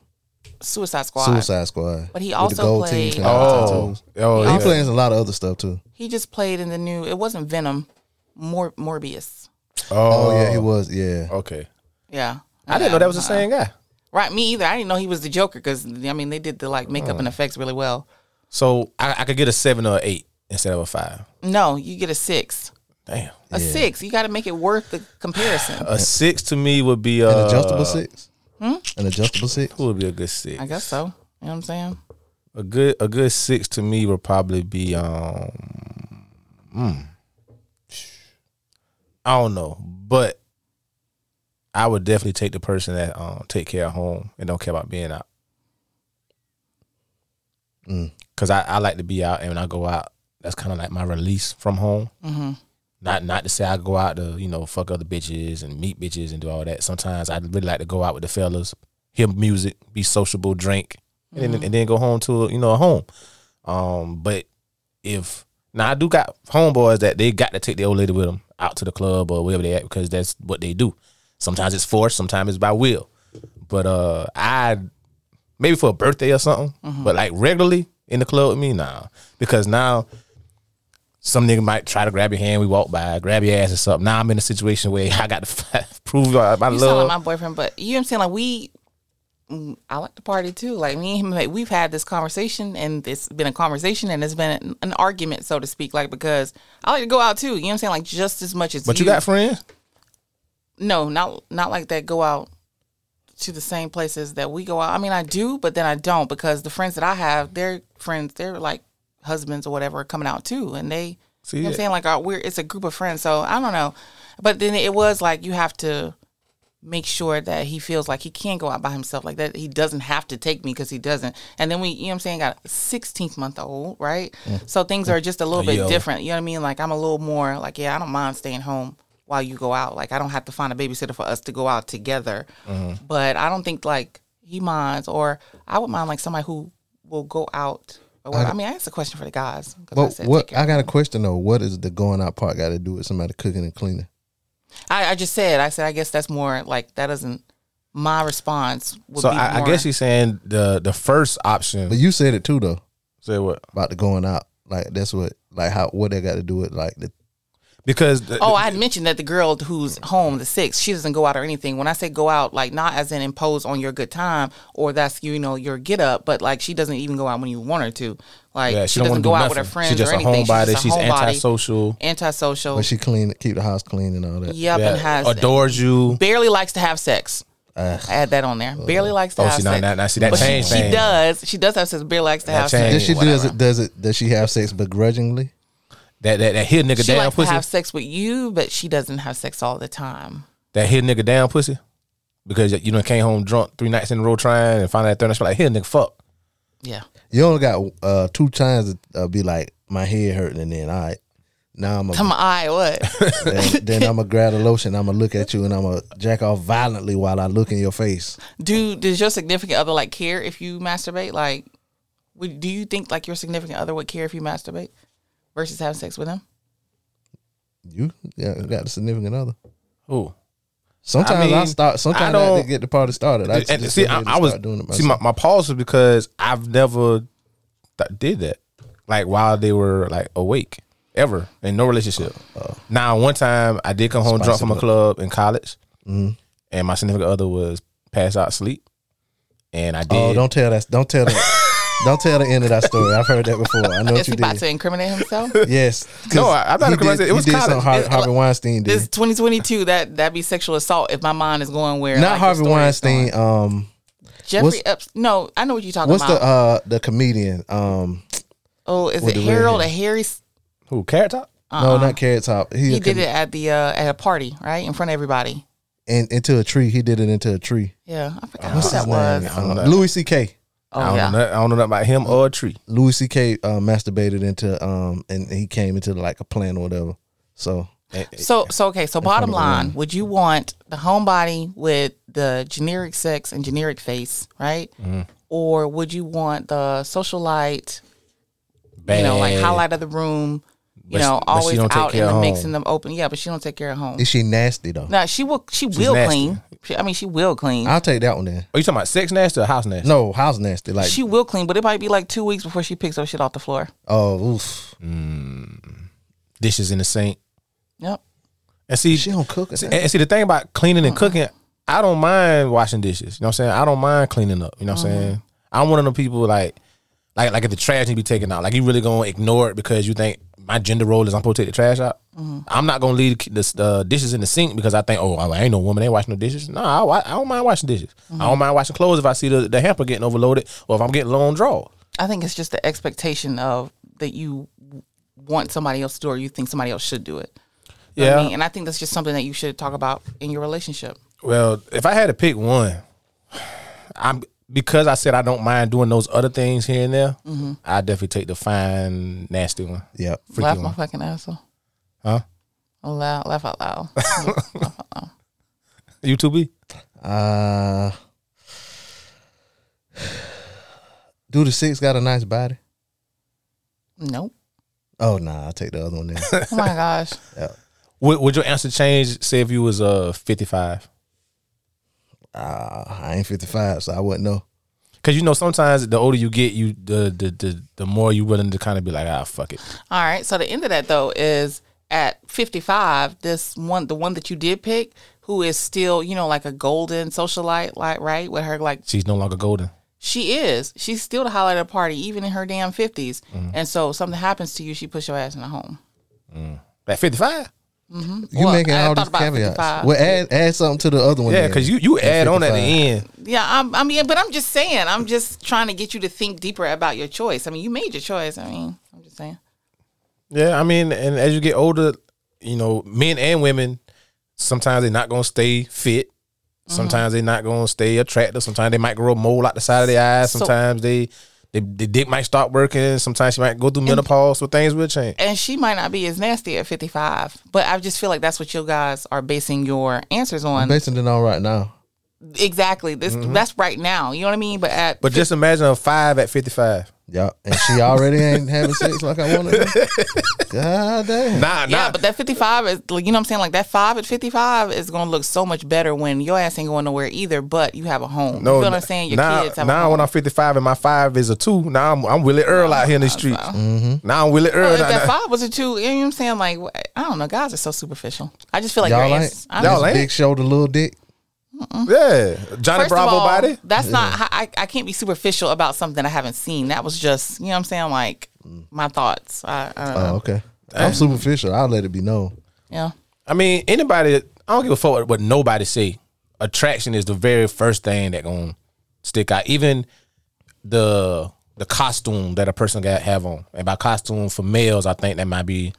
Suicide Squad. But he also played. He plays a lot of other stuff too. He just played in the new. It wasn't Venom, Morbius. Oh yeah, he was. Yeah. Okay. Yeah. I didn't know that was the same guy. Right, me either. I didn't know he was the Joker because they did the makeup and effects really well. So I could get a 7 or 8 instead of a 5. No, you get a 6. Damn. A 6. You got to make it worth the comparison. A 6 to me would be an adjustable 6. Hmm? An adjustable 6? Who would be a good 6? I guess so. You know what I'm saying? A good 6 to me would probably be I don't know, but I would definitely take the person that take care of home and don't care about being out. Because I like to be out, and when I go out, that's kind of like my release from home. Mm-hmm. Not to say I go out to, you know, fuck other bitches and meet bitches and do all that. Sometimes I really like to go out with the fellas, hear music, be sociable, drink, and then go home to, you know, a home. But if now I do got homeboys that they got to take the old lady with them out to the club or wherever they at, because that's what they do. Sometimes it's forced, sometimes it's by will. But I maybe for a birthday or something, but like regularly in the club with me, nah. Because now some nigga might try to grab your hand, we walk by, grab your ass or something. Now I'm in a situation where I got to prove my you love. You sound like my boyfriend, but you know what I'm saying? Like I like to party too. Like me and him, like, we've had this conversation, and it's been a conversation, and it's been an argument, so to speak. Like, because I like to go out too. You know what I'm saying? Like just as much as you. But you got friends? No, not like that. Go out to the same places that we go out. I mean, I do, but then I don't, because the friends that I have, their friends, they're like husbands or whatever, are coming out too, and they. See, you know what I'm saying? Like it's a group of friends. So I don't know, but then it was like you have to make sure that he feels like he can't go out by himself, like that he doesn't have to take me, because he doesn't. And then we, you know what I'm saying, got a 16th month old, right? So things are just a little bit different. You know what I mean? Like I'm a little more like, yeah, I don't mind staying home while you go out. Like I don't have to find a babysitter for us to go out together. But I don't think like he minds, or I would mind like somebody who will go out. I asked a question for the guys. I got a question though. What is the going out part got to do with somebody cooking and cleaning? I guess that's more like, that doesn't, my response would so be I, more. I guess he's saying the first option. But you said it too though. Say what? About the going out. Like that's what, like how, what they got to do with like the. Because I had mentioned that the girl who's home, the sixth, she doesn't go out or anything. When I say go out, like not as in impose on your good time or that's, you know, your get up, but like she doesn't even go out when you want her to. Like she doesn't go out with her friends or anything. She's just a homebody. She's antisocial. But she clean, keep the house clean and all that. Yep, yeah, and has adores you. Barely likes to have sex. Add that on there. Barely likes to have sex. Now see that change. She does. She does have sex. Barely likes to have sex. She does she have sex begrudgingly? That hit nigga she down pussy. She likes to have sex with you, but she doesn't have sex all the time. That hit nigga down pussy, because you done came home drunk 3 nights in a row trying, and finally at third night like, hit nigga fuck. Yeah, you only got 2 times to be like, my head hurting, and then all right, now I'm a come eye what? then I'm gonna grab the lotion, I'm gonna look at you, and I'm gonna jack off violently while I look in your face. Does your significant other like care if you masturbate? Like, do you think like your significant other would care if you masturbate? Versus having sex with him? You got a significant other. Who? Sometimes I start. Sometimes I get the party started. My pause was because I've never did that. Like while they were like awake, ever in no relationship. Now one time I did come home drunk from a club in college, and my significant other was passed out asleep, and I did. Oh, don't tell that. Don't tell that. Don't tell the end of that story. I've heard that before. I know what you did. Is he about to incriminate himself? Yes. No, I'm not incriminating. It was college. He did something Harvey Weinstein did. This 2022, that'd be sexual assault if my mind is going where. Not like Harvey Weinstein. Jeffrey Epps. No, I know what you're talking about. What's the comedian? Is it Harold or Harry? Who, Carrot Top? No, not Carrot Top. He did it at the at a party, right? In front of everybody. And into a tree. He did it into a tree. Yeah, I forgot who that was. Louis C.K. I don't know nothing about him or a tree. Louis C.K. Masturbated into and he came into like a plant or whatever. So bottom line, would you want the homebody with the generic sex and generic face, right? Or would you want the socialite, you know, like highlight of the room? You know, always out in the mix and them open. Yeah, but she don't take care of home. Is she nasty though? No, she will clean. She will clean. I'll take that one then. Are you talking about sex nasty or house nasty? No, house nasty. Like she will clean, but it might be like 2 weeks before she picks up shit off the floor. Oh, oof. Dishes in the sink. Yep. And see, she don't cook. And see, the thing about cleaning and cooking, I don't mind washing dishes. You know what I'm saying? I don't mind cleaning up. You know what I'm saying? I'm one of them people like if the trash need to be taken out, like you really gonna ignore it because you think my gender role is I'm supposed to take the trash out. I'm not gonna leave the dishes in the sink because I think, I ain't no woman, I ain't washing no dishes. No, I don't mind washing dishes. I don't mind washing clothes if I see the hamper getting overloaded or if I'm getting low on draw. I think it's just the expectation of that you want somebody else to do, or you think somebody else should do it. You know what I mean? And I think that's just something that you should talk about in your relationship. Well, if I had to pick one, I'm because I said I don't mind doing those other things here and there, mm-hmm. I definitely take the fine, nasty one. Yeah. Laugh my fucking asshole. Huh? Laugh out loud. Laugh out loud. You too, B? Do the six got a nice body? Nope. Oh, nah, I'll take the other one then. Oh, my gosh. Yeah. Would your answer change, say, if you was 55? I ain't 55, so I wouldn't know. Because, you know, sometimes the older you get, the more you willing to kind of be like, ah, fuck it. All right, so the end of that, though, is at 55, the one that you did pick, who is still, you know, like a golden socialite, like, right? With her, like... She's no longer golden. She is. She's still the highlight of the party, even in her damn 50s. Mm-hmm. And so something happens to you, she puts your ass in the home. Mm. At 55? Mm-hmm. You making all these caveats. 55. Well, add something to the other one. Yeah, because you add 55. On at the end. Yeah, I mean, but I'm just saying. I'm just trying to get you to think deeper about your choice. I mean, you made your choice. I mean, I'm just saying. Yeah, I mean, and as you get older, you know, men and women, sometimes they're not going to stay fit. Sometimes they're not going to stay attractive. Sometimes they might grow a mole out the side of their eyes. Sometimes they dick might stop working. Sometimes she might go through menopause, so things will change. And she might not be as nasty at 55. But I just feel like that's what you guys are basing your answers on. I'm basing it on right now. Exactly. That's right now. You know what I mean? But just imagine a 5 at 55. Yeah, and she already ain't having sex like I wanted. God damn. Nah. But that 55 is, you know what I'm saying? Like that 5 at 55 is going to look so much better when your ass ain't going nowhere either, but you have a home. No, you feel what I'm saying? Your kids have a home. Now when I'm 55 and my 5 is a 2, now I'm Willie Earl out here in the streets. So. Mm-hmm. Now I'm Willie Earl. Well, if that 5 was a 2, you know what I'm saying? Like, I don't know. Guys are so superficial. I just feel like y'all ain't. Y'all ain't. Big shoulder, little dick. Mm-mm. Yeah, Johnny First Bravo of all, body. That's not. I can't be superficial about something I haven't seen. That was just, you know what I'm saying, like my thoughts. I don't know. Oh, okay. I'm superficial. I'll let it be known. Yeah. I mean, anybody. I don't give a fuck what nobody say. Attraction is the very first thing that gonna stick out. Even the costume that a person got have on, and by costume for males, I think that might be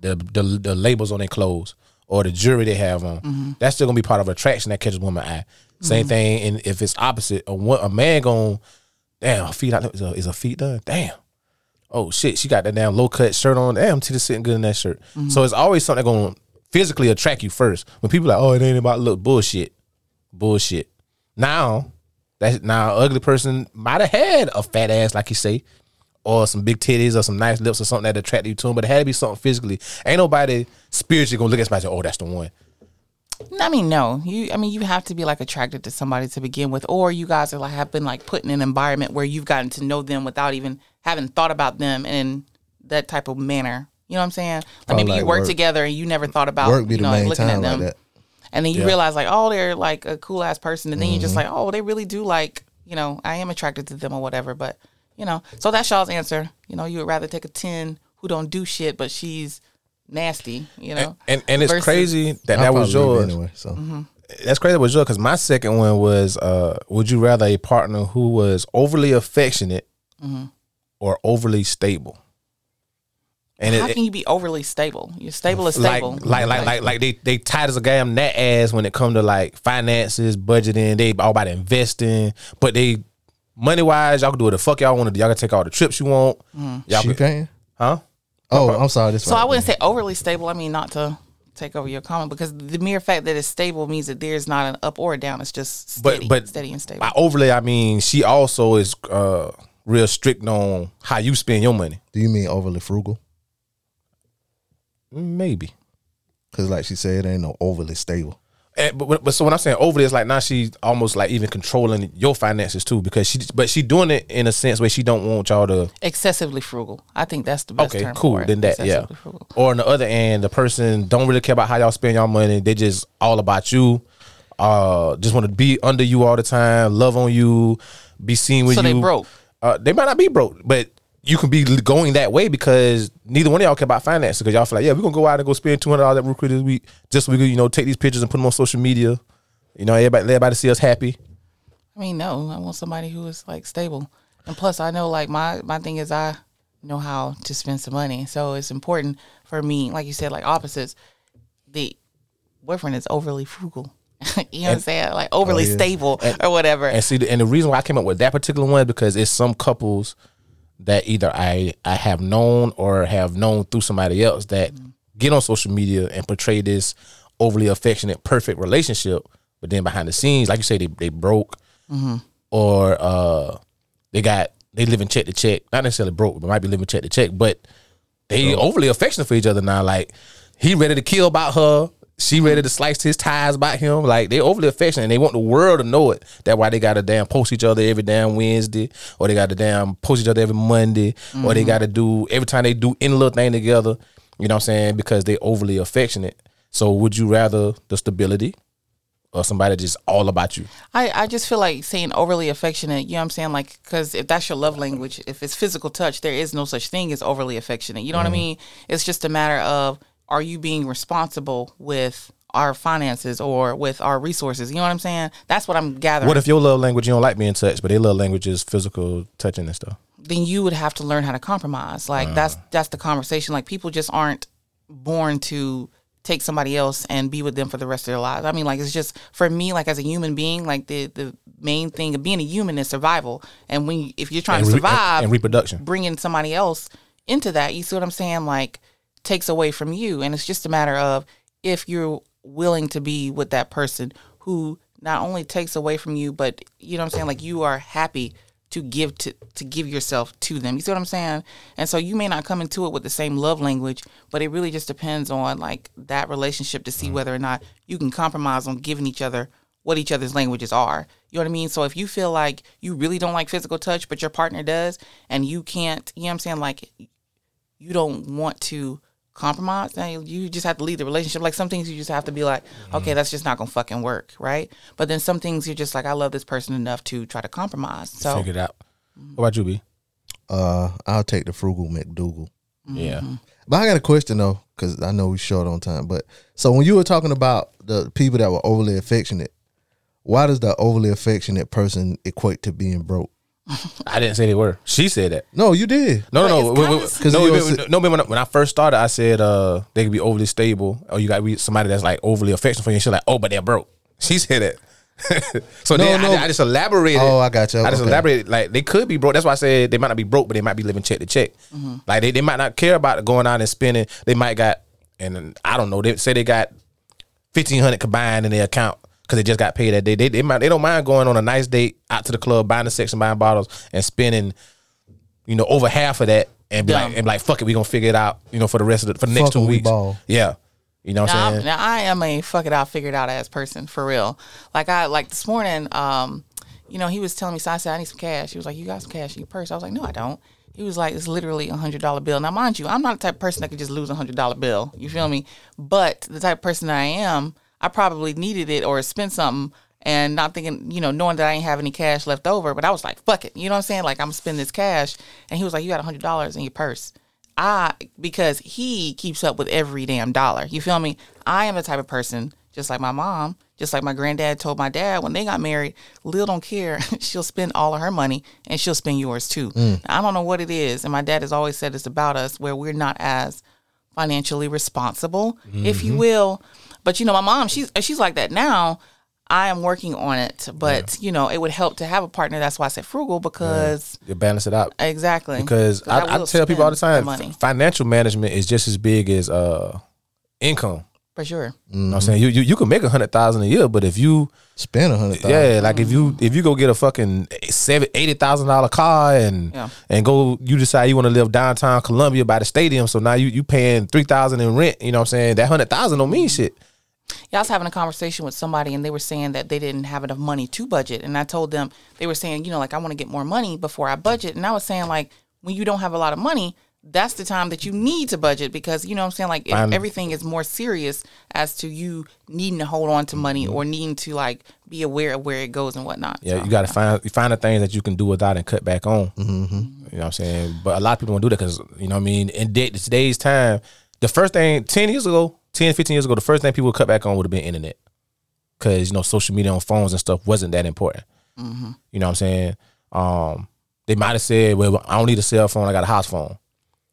the labels on their clothes. Or the jewelry they have on, that's still gonna be part of attraction that catches woman's eye. Same thing, and if it's opposite, a man gonna, damn, feet out is her feet done? Damn, oh shit, she got that damn low cut shirt on. Damn, titties sitting good in that shirt. So it's always something that's gonna physically attract you first. When people are like, oh, it ain't about look, bullshit. Now, an ugly person might have had a fat ass, like you say, or some big titties or some nice lips or something that attracted you to them. But it had to be something physically. Ain't nobody spiritually gonna look at somebody and say, oh, that's the one. I mean, no. You have to be like attracted to somebody to begin with. Or you guys are like have been like put in an environment where you've gotten to know them without even having thought about them in that type of manner. You know what I'm saying? Like maybe like you work together and you never thought about work be the main looking time at them. Like that. And then you realize like, oh, they're like a cool ass person. And then you're just like, oh, they really do like, you know, I am attracted to them or whatever. But you know, so that's y'all's answer. You know, you would rather take a 10 who don't do shit, but she's nasty, you know. And it's crazy that was yours. Anyway, so. That's crazy that was yours because my second one was, would you rather a partner who was overly affectionate or overly stable? And how can you be overly stable? You're stable as stable. Like they tight as a damn gnat ass when it comes to like finances, budgeting. They all about investing, but they... Money wise, y'all can do what the fuck y'all want to do. Y'all can take all the trips you want. Y'all she paying? Huh? Oh, I'm sorry. This so I wouldn't say overly stable. I mean, not to take over your comment because the mere fact that it's stable means that there's not an up or a down. It's just steady, but steady and stable. By overly, I mean she also is real strict on how you spend your money. Do you mean overly frugal? Maybe. Because like she said, it ain't no overly stable. But so when I'm saying over this, like now she's almost like even controlling your finances too because she doing it in a sense where she don't want y'all to excessively frugal. I think that's the best term for it. Then that frugal. Or on the other end, the person don't really care about how y'all spend y'all money. They just all about you. Just want to be under you all the time, love on you, be seen with you. So they broke. They might not be broke, but you can be going that way because neither one of y'all care about finances because y'all feel like, yeah, we're going to go out and go spend $200 at Recruiter this week just so we can, you know, take these pictures and put them on social media. You know, everybody see us happy. I mean, no, I want somebody who is, like, stable. And plus, I know, like, my thing is I know how to spend some money. So it's important for me, like you said, like, opposites. The boyfriend is overly frugal. You know what I'm saying? Like overly stable or whatever. And see, and the reason why I came up with that particular one is because it's some couples that either I have known or have known through somebody else that get on social media and portray this overly affectionate, perfect relationship, but then behind the scenes, like you say, they broke or they living check to check. Not necessarily broke, but might be living check to check. But they overly affectionate for each other now. Like he ready to kill about her. She ready to slice his ties by him. Like, they overly affectionate and they want the world to know it. That's why they got to damn post each other every damn Wednesday, or they got to damn post each other every Monday, or they got to do every time they do any little thing together. You know what I'm saying? Because they overly affectionate. So would you rather the stability or somebody just all about you? I just feel like saying overly affectionate, you know what I'm saying? Like, because if that's your love language, if it's physical touch, there is no such thing as overly affectionate. You know what I mean? It's just a matter of, are you being responsible with our finances or with our resources? You know what I'm saying? That's what I'm gathering. What if your love language, you don't like being touched, but their love language is physical touching and stuff? Then you would have to learn how to compromise. Like, that's the conversation. Like, people just aren't born to take somebody else and be with them for the rest of their lives. I mean, like, it's just, for me, like, as a human being, like, the main thing of being a human is survival. And when if you're trying to survive... And reproduction. Bringing somebody else into that, you see what I'm saying? Like... takes away from you, and it's just a matter of if you're willing to be with that person who not only takes away from you, but you know what I'm saying, like, you are happy to give to give yourself to them. You see what I'm saying? And so you may not come into it with the same love language, but it really just depends on like that relationship to see whether or not you can compromise on giving each other what each other's languages are. You know what I mean? So if you feel like you really don't like physical touch, but your partner does, and you can't, you know what I'm saying, like, you don't want to compromise, and you just have to leave the relationship. Like, some things you just have to be like, okay, that's just not gonna fucking work, right? But then some things you're just like, I love this person enough to try to compromise. So figure it out. What about you, B? I'll take the frugal McDougal. Yeah, but I got a question though, because I know we're short on time. But so when you were talking about the people that were overly affectionate, why does the overly affectionate person equate to being broke? I didn't say they were. She said that. No, you did. No. Remember when I first started, I said they could be overly stable, or you got to be somebody that's like overly affectionate for you. And she's like, oh, but they're broke. She said that. I just elaborated. Oh, I got you. Elaborated. Like, they could be broke. That's why I said they might not be broke, but they might be living check to check. Like they might not care about going out and spending. They might got, and I don't know. They say they got $1,500 combined in their account, cause they just got paid that day. They don't mind going on a nice date out to the club, buying a section, buying bottles, and spending, you know, over half of that, and be like, fuck it, we gonna figure it out, you know, for the rest of the next 2 weeks. Yeah, you know what I'm saying. Now I am a fuck it out, figure it out ass person for real. Like this morning, you know, he was telling me, so I said I need some cash. He was like, you got some cash in your purse? I was like, no, I don't. He was like, it's literally $100 bill. Now, mind you, I'm not the type of person that could just lose $100 bill. You feel me? But the type of person that I am, I probably needed it or spent something and not thinking, you know, knowing that I ain't have any cash left over. But I was like, fuck it. You know what I'm saying? Like, I'm going to spend this cash. And he was like, you got $100 in your purse. Because he keeps up with every damn dollar. You feel me? I am the type of person, just like my mom, just like my granddad told my dad when they got married, Lil don't care. She'll spend all of her money and she'll spend yours too. I don't know what it is. And my dad has always said it's about us, where we're not as financially responsible, if you will. But, you know, my mom, she's like that now. I am working on it. But, you know, it would help to have a partner. That's why I said frugal, because... You balance it out. Exactly. Because I tell people all the time, financial management is just as big as income. For sure. You know what I'm saying? You can make $100,000 a year, but if you... Spend $100,000. Yeah, like if you go get a fucking $80,000 car and go, you decide you want to live downtown Columbia by the stadium, so now you paying $3,000 in rent, you know what I'm saying? That $100,000 don't mean shit. Yeah, I was having a conversation with somebody, and they were saying that they didn't have enough money to budget. And I told them, they were saying, you know, like, I want to get more money before I budget. And I was saying, like, when you don't have a lot of money, that's the time that you need to budget, because, you know what I'm saying, like, everything is more serious as to you needing to hold on to money or needing to, like, be aware of where it goes and whatnot. Yeah, so, you got to find the things that you can do without and cut back on. You know what I'm saying? But a lot of people don't do that because, you know what I mean, in today's time, the first thing 15 years ago, the first thing people would cut back on would have been internet, because, you know, social media on phones and stuff wasn't that important. You know what I'm saying? They might have said, well, I don't need a cell phone, I got a house phone.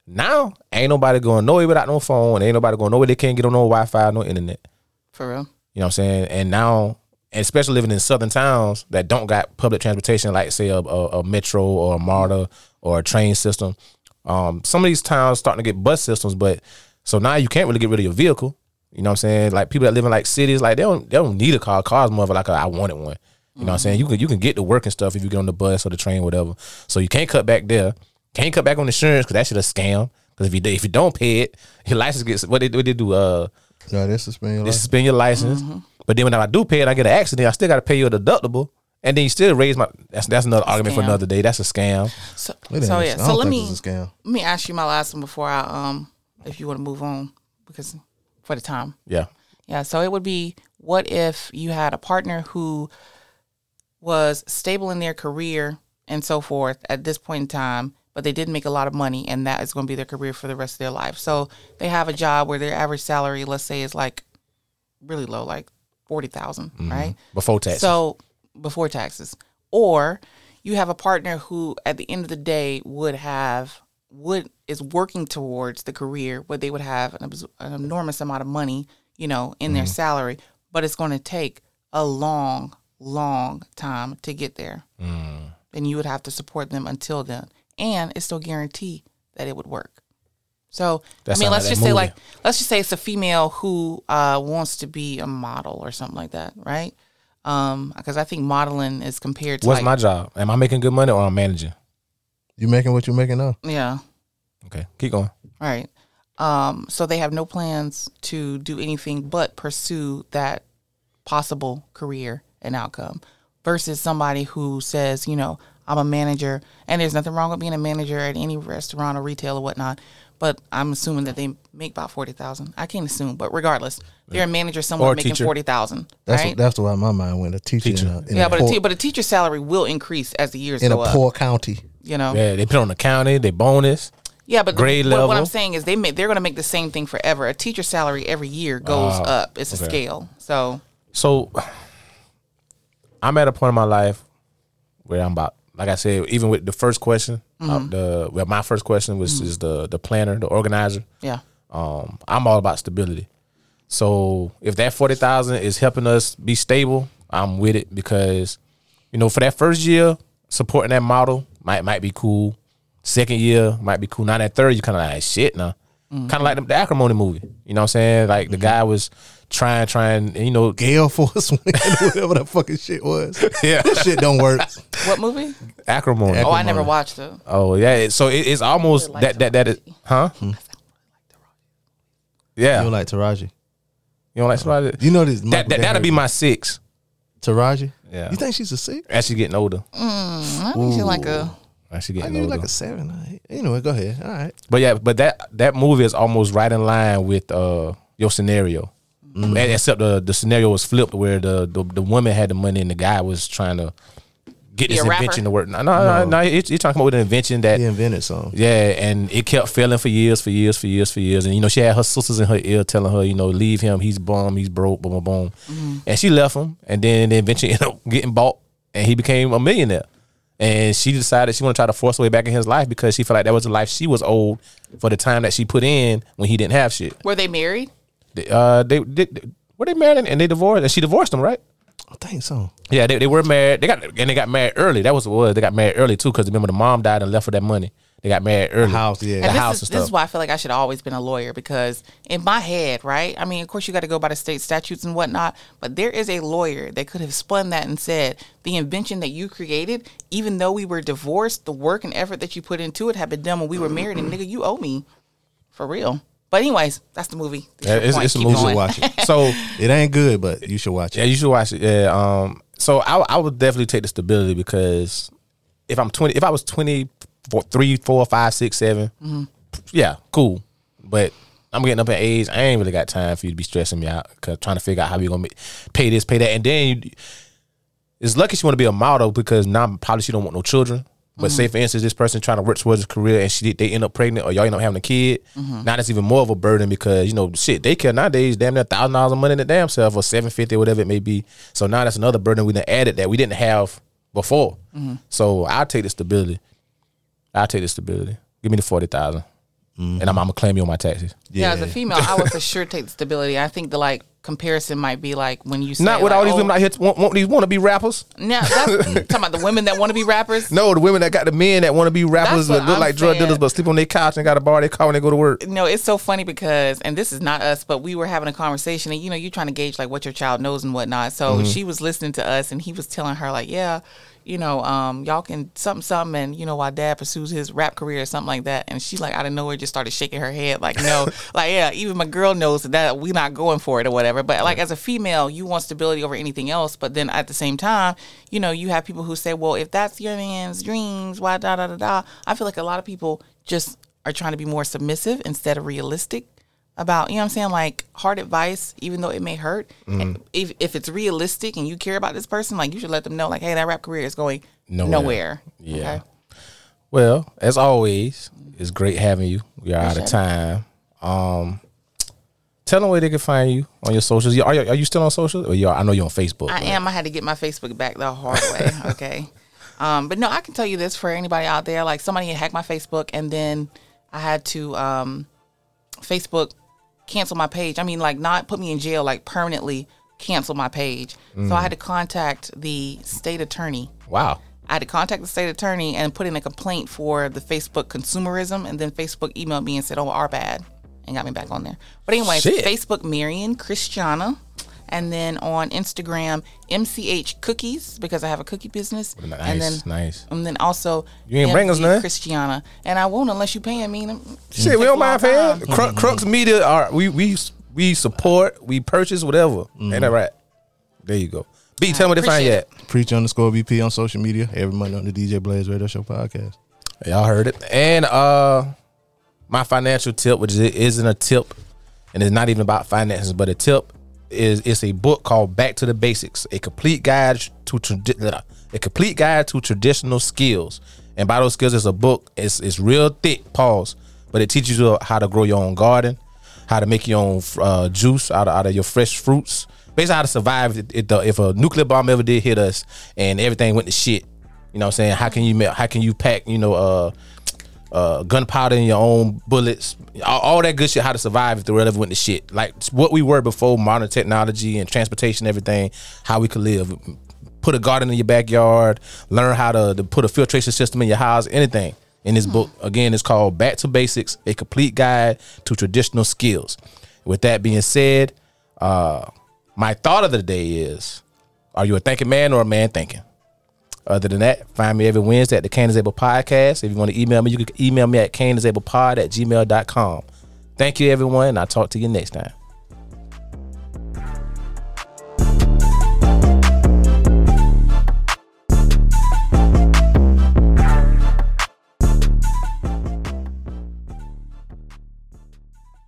Now ain't nobody going nowhere without no phone. Ain't nobody going nowhere. They can't get on no Wi-Fi, no internet. For real. You know what I'm saying? And now, especially living in southern towns that don't got public transportation, like say a metro or a MARTA or a train system, some of these towns starting to get bus systems. But so now you can't really get rid of your vehicle. You know what I'm saying? Like people that live in like cities, like they don't need a car. Cars more of like a, I wanted one. You know what I'm saying? You can get to work and stuff if you get on the bus or the train, whatever. So you can't cut back there. Can't cut back on insurance because that shit a scam. Because if you don't pay it, your license gets what they do. No, they suspend your license. Mm-hmm. But then when I do pay it, I get an accident. I still got to pay you a deductible, and then you still raise my. That's another argument for another day. That's a scam. So let me ask you my last one before I if you want to move on because for the time. Yeah. So it would be, what if you had a partner who was stable in their career and so forth at this point in time, but they didn't make a lot of money, and that is going to be their career for the rest of their life. So they have a job where their average salary, let's say, is like really low, like $40,000, right? Before taxes. Or you have a partner who at the end of the day is working towards the career where they would have an enormous amount of money, you know, in their salary, but it's going to take a long time to get there, and you would have to support them until then, and it's no guarantee that it would work. So that, I mean, let's just say it's a female who wants to be a model or something like that, right? Because I think modeling is compared to what's my job? Am I making good money or I'm managing? You making what you're making now? Yeah. Okay, keep going. All right. So they have no plans to do anything but pursue that possible career and outcome, versus somebody who says, you know, I'm a manager, and there's nothing wrong with being a manager at any restaurant or retail or whatnot, but I'm assuming that they make about $40,000. I can't assume, but regardless, they're a manager somewhere making $40,000. That's right? That's the way my mind went. A teacher. But a teacher's salary will increase as the years go up. In a poor county, you know. Yeah, they put on the county, they bonus. Yeah, but what I'm saying is they're going to make the same thing forever. A teacher's salary every year goes up. It's a scale. So I'm at a point in my life where I'm about, like I said, even with the first question, my first question was is the planner, the organizer. Yeah. I'm all about stability. So if that $40,000 is helping us be stable, I'm with it because, you know, for that first year, supporting that model might be cool. Second year might be cool. Now that third, you kind of like, shit, now. Mm-hmm. Kind of like the Acrimony movie. You know what I'm saying? Like the guy was trying, you know, Gale Force Wind, whatever that fucking shit was. Yeah. This shit don't work. What movie? Acrimony. Oh, I never watched it. Oh, yeah. So it's almost really like that is, huh? Hmm. Yeah. You don't like Taraji? You don't like Taraji? You know this. That'll be my 6. Taraji? Yeah. You think she's a 6? As she's getting older. I think she's like a... I knew like a 7. Anyway, go ahead. All right. But yeah, that movie is almost right in line with your scenario, except the scenario was flipped where the woman had the money and the guy was trying to get this invention to work. No. He's talking about an invention that he invented something. Yeah, and it kept failing for years, and you know she had her sisters in her ear telling her, you know, leave him. He's bum. He's broke. Boom, boom, boom. Mm-hmm. And she left him, and then the invention ended up getting bought, and he became a millionaire. And she decided she wanted to try to force her way back in his life because she felt like that was the life she was owed for the time that she put in when he didn't have shit. Were they married? Were they married and they divorced? And she divorced him, right? I think so. Yeah, they were married. They got married early. That was what it was. They got married early too because remember the mom died and left for that money. They got married early. The house and stuff. This is why I feel like I should have always been a lawyer because in my head, right? I mean, of course, you got to go by the state statutes and whatnot, but there is a lawyer that could have spun that and said, the invention that you created, even though we were divorced, the work and effort that you put into it had been done when we were married, and nigga, you owe me. For real. But anyways, that's the movie. It's a movie. You should watch it. So it ain't good, but you should watch it. Yeah, you should watch it. Yeah. So I would definitely take the stability because if I was 20, 4, 3, 4, 5, 6, 7 yeah, cool. But I'm getting up in age. I ain't really got time for you to be stressing me out, cause trying to figure out how you gonna pay this, pay that. And then it's lucky she wanna be a model, because now probably she don't want no children. But say for instance, this person trying to work towards his career, and they end up pregnant, or y'all end up having a kid. Now that's even more of a burden, because you know shit, daycare nowadays damn near $1,000 a month in the damn self, or $750 or whatever it may be. So now that's another burden we done added that we didn't have before. So I'll take the stability. Give me the $40,000. Mm-hmm. And I'm gonna claim you on my taxes. Yeah, as a female, I would for sure take the stability. I think the like comparison might be like when you say not with like, all these women out here want these want to be rappers. No, talking about the women that want to be rappers. No, the women that got the men that want to be rappers that look like drug dealers but sleep on their couch and got to borrow their car when they go to work. No, it's so funny because, and this is not us, but we were having a conversation and you know you're trying to gauge like what your child knows and whatnot. So mm-hmm. she was listening to us and he was telling her like, yeah, you know, y'all can something, and, you know, while dad pursues his rap career or something like that. And she, like, out of nowhere just started shaking her head, like, no. Like, yeah, even my girl knows that we not going for it or whatever. But, like, as a female, you want stability over anything else. But then at the same time, you know, you have people who say, well, if that's your man's dreams, why da-da-da-da. I feel like a lot of people just are trying to be more submissive instead of realistic about, you know what I'm saying, like hard advice, even though it may hurt. Mm. If it's realistic and you care about this person, like you should let them know, like, hey, that rap career is going nowhere. Yeah. Okay? Well, as always, it's great having you. We are out of time. Tell them where they can find you on your socials. Are you still on socials? Or I know you're on Facebook. I am. I had to get my Facebook back the hard way. Okay. But no, I can tell you this for anybody out there. Like somebody had hacked my Facebook and then I had to Facebook cancel my page. I mean, like, not put me in jail, like permanently cancel my page. Mm. So I had to contact the state attorney. Wow. I had to contact the state attorney and put in a complaint for the Facebook consumerism, and then Facebook emailed me and said, oh, our bad, and got me back on there. But anyway, Facebook Marion Christiana, and then on Instagram MCH Cookies because I have a cookie business. Nice, and then, nice. And then also you ain't bring us none, Christiana, and I won't unless you paying me. Shit, we don't mind paying. Crux Media, we support, we purchase, whatever. Mm-hmm. Ain't that right? There you go. B, tell me to find you at Preach_BP on social media every Monday on the DJ Blaze Radio Show podcast. Y'all heard it. And my financial tip, which isn't a tip, and it's not even about finances, but a tip. It's a book called Back to the Basics, a complete guide to traditional skills. And by those skills, it's a book. It's real thick, pause, but it teaches you how to grow your own garden, how to make your own juice out of your fresh fruits, basically how to survive if a nuclear bomb ever did hit us and everything went to shit. You know what I'm saying? How can you pack, you know, gunpowder in your own bullets, all that good shit, how to survive if the world ever went to shit, like what we were before modern technology and transportation, everything, how we could live. Put a garden in your backyard, learn how to put a filtration system in your house, anything. In this book, again, it's called Back to Basics, a complete guide to traditional skills. With that being said, my thought of the day is, are you a thinking man or a man thinking? Other than that, find me every Wednesday at the Cane is Able podcast. If you want to email me, you can email me at caneisablepod@gmail.com. Thank you, everyone, and I'll talk to you next time.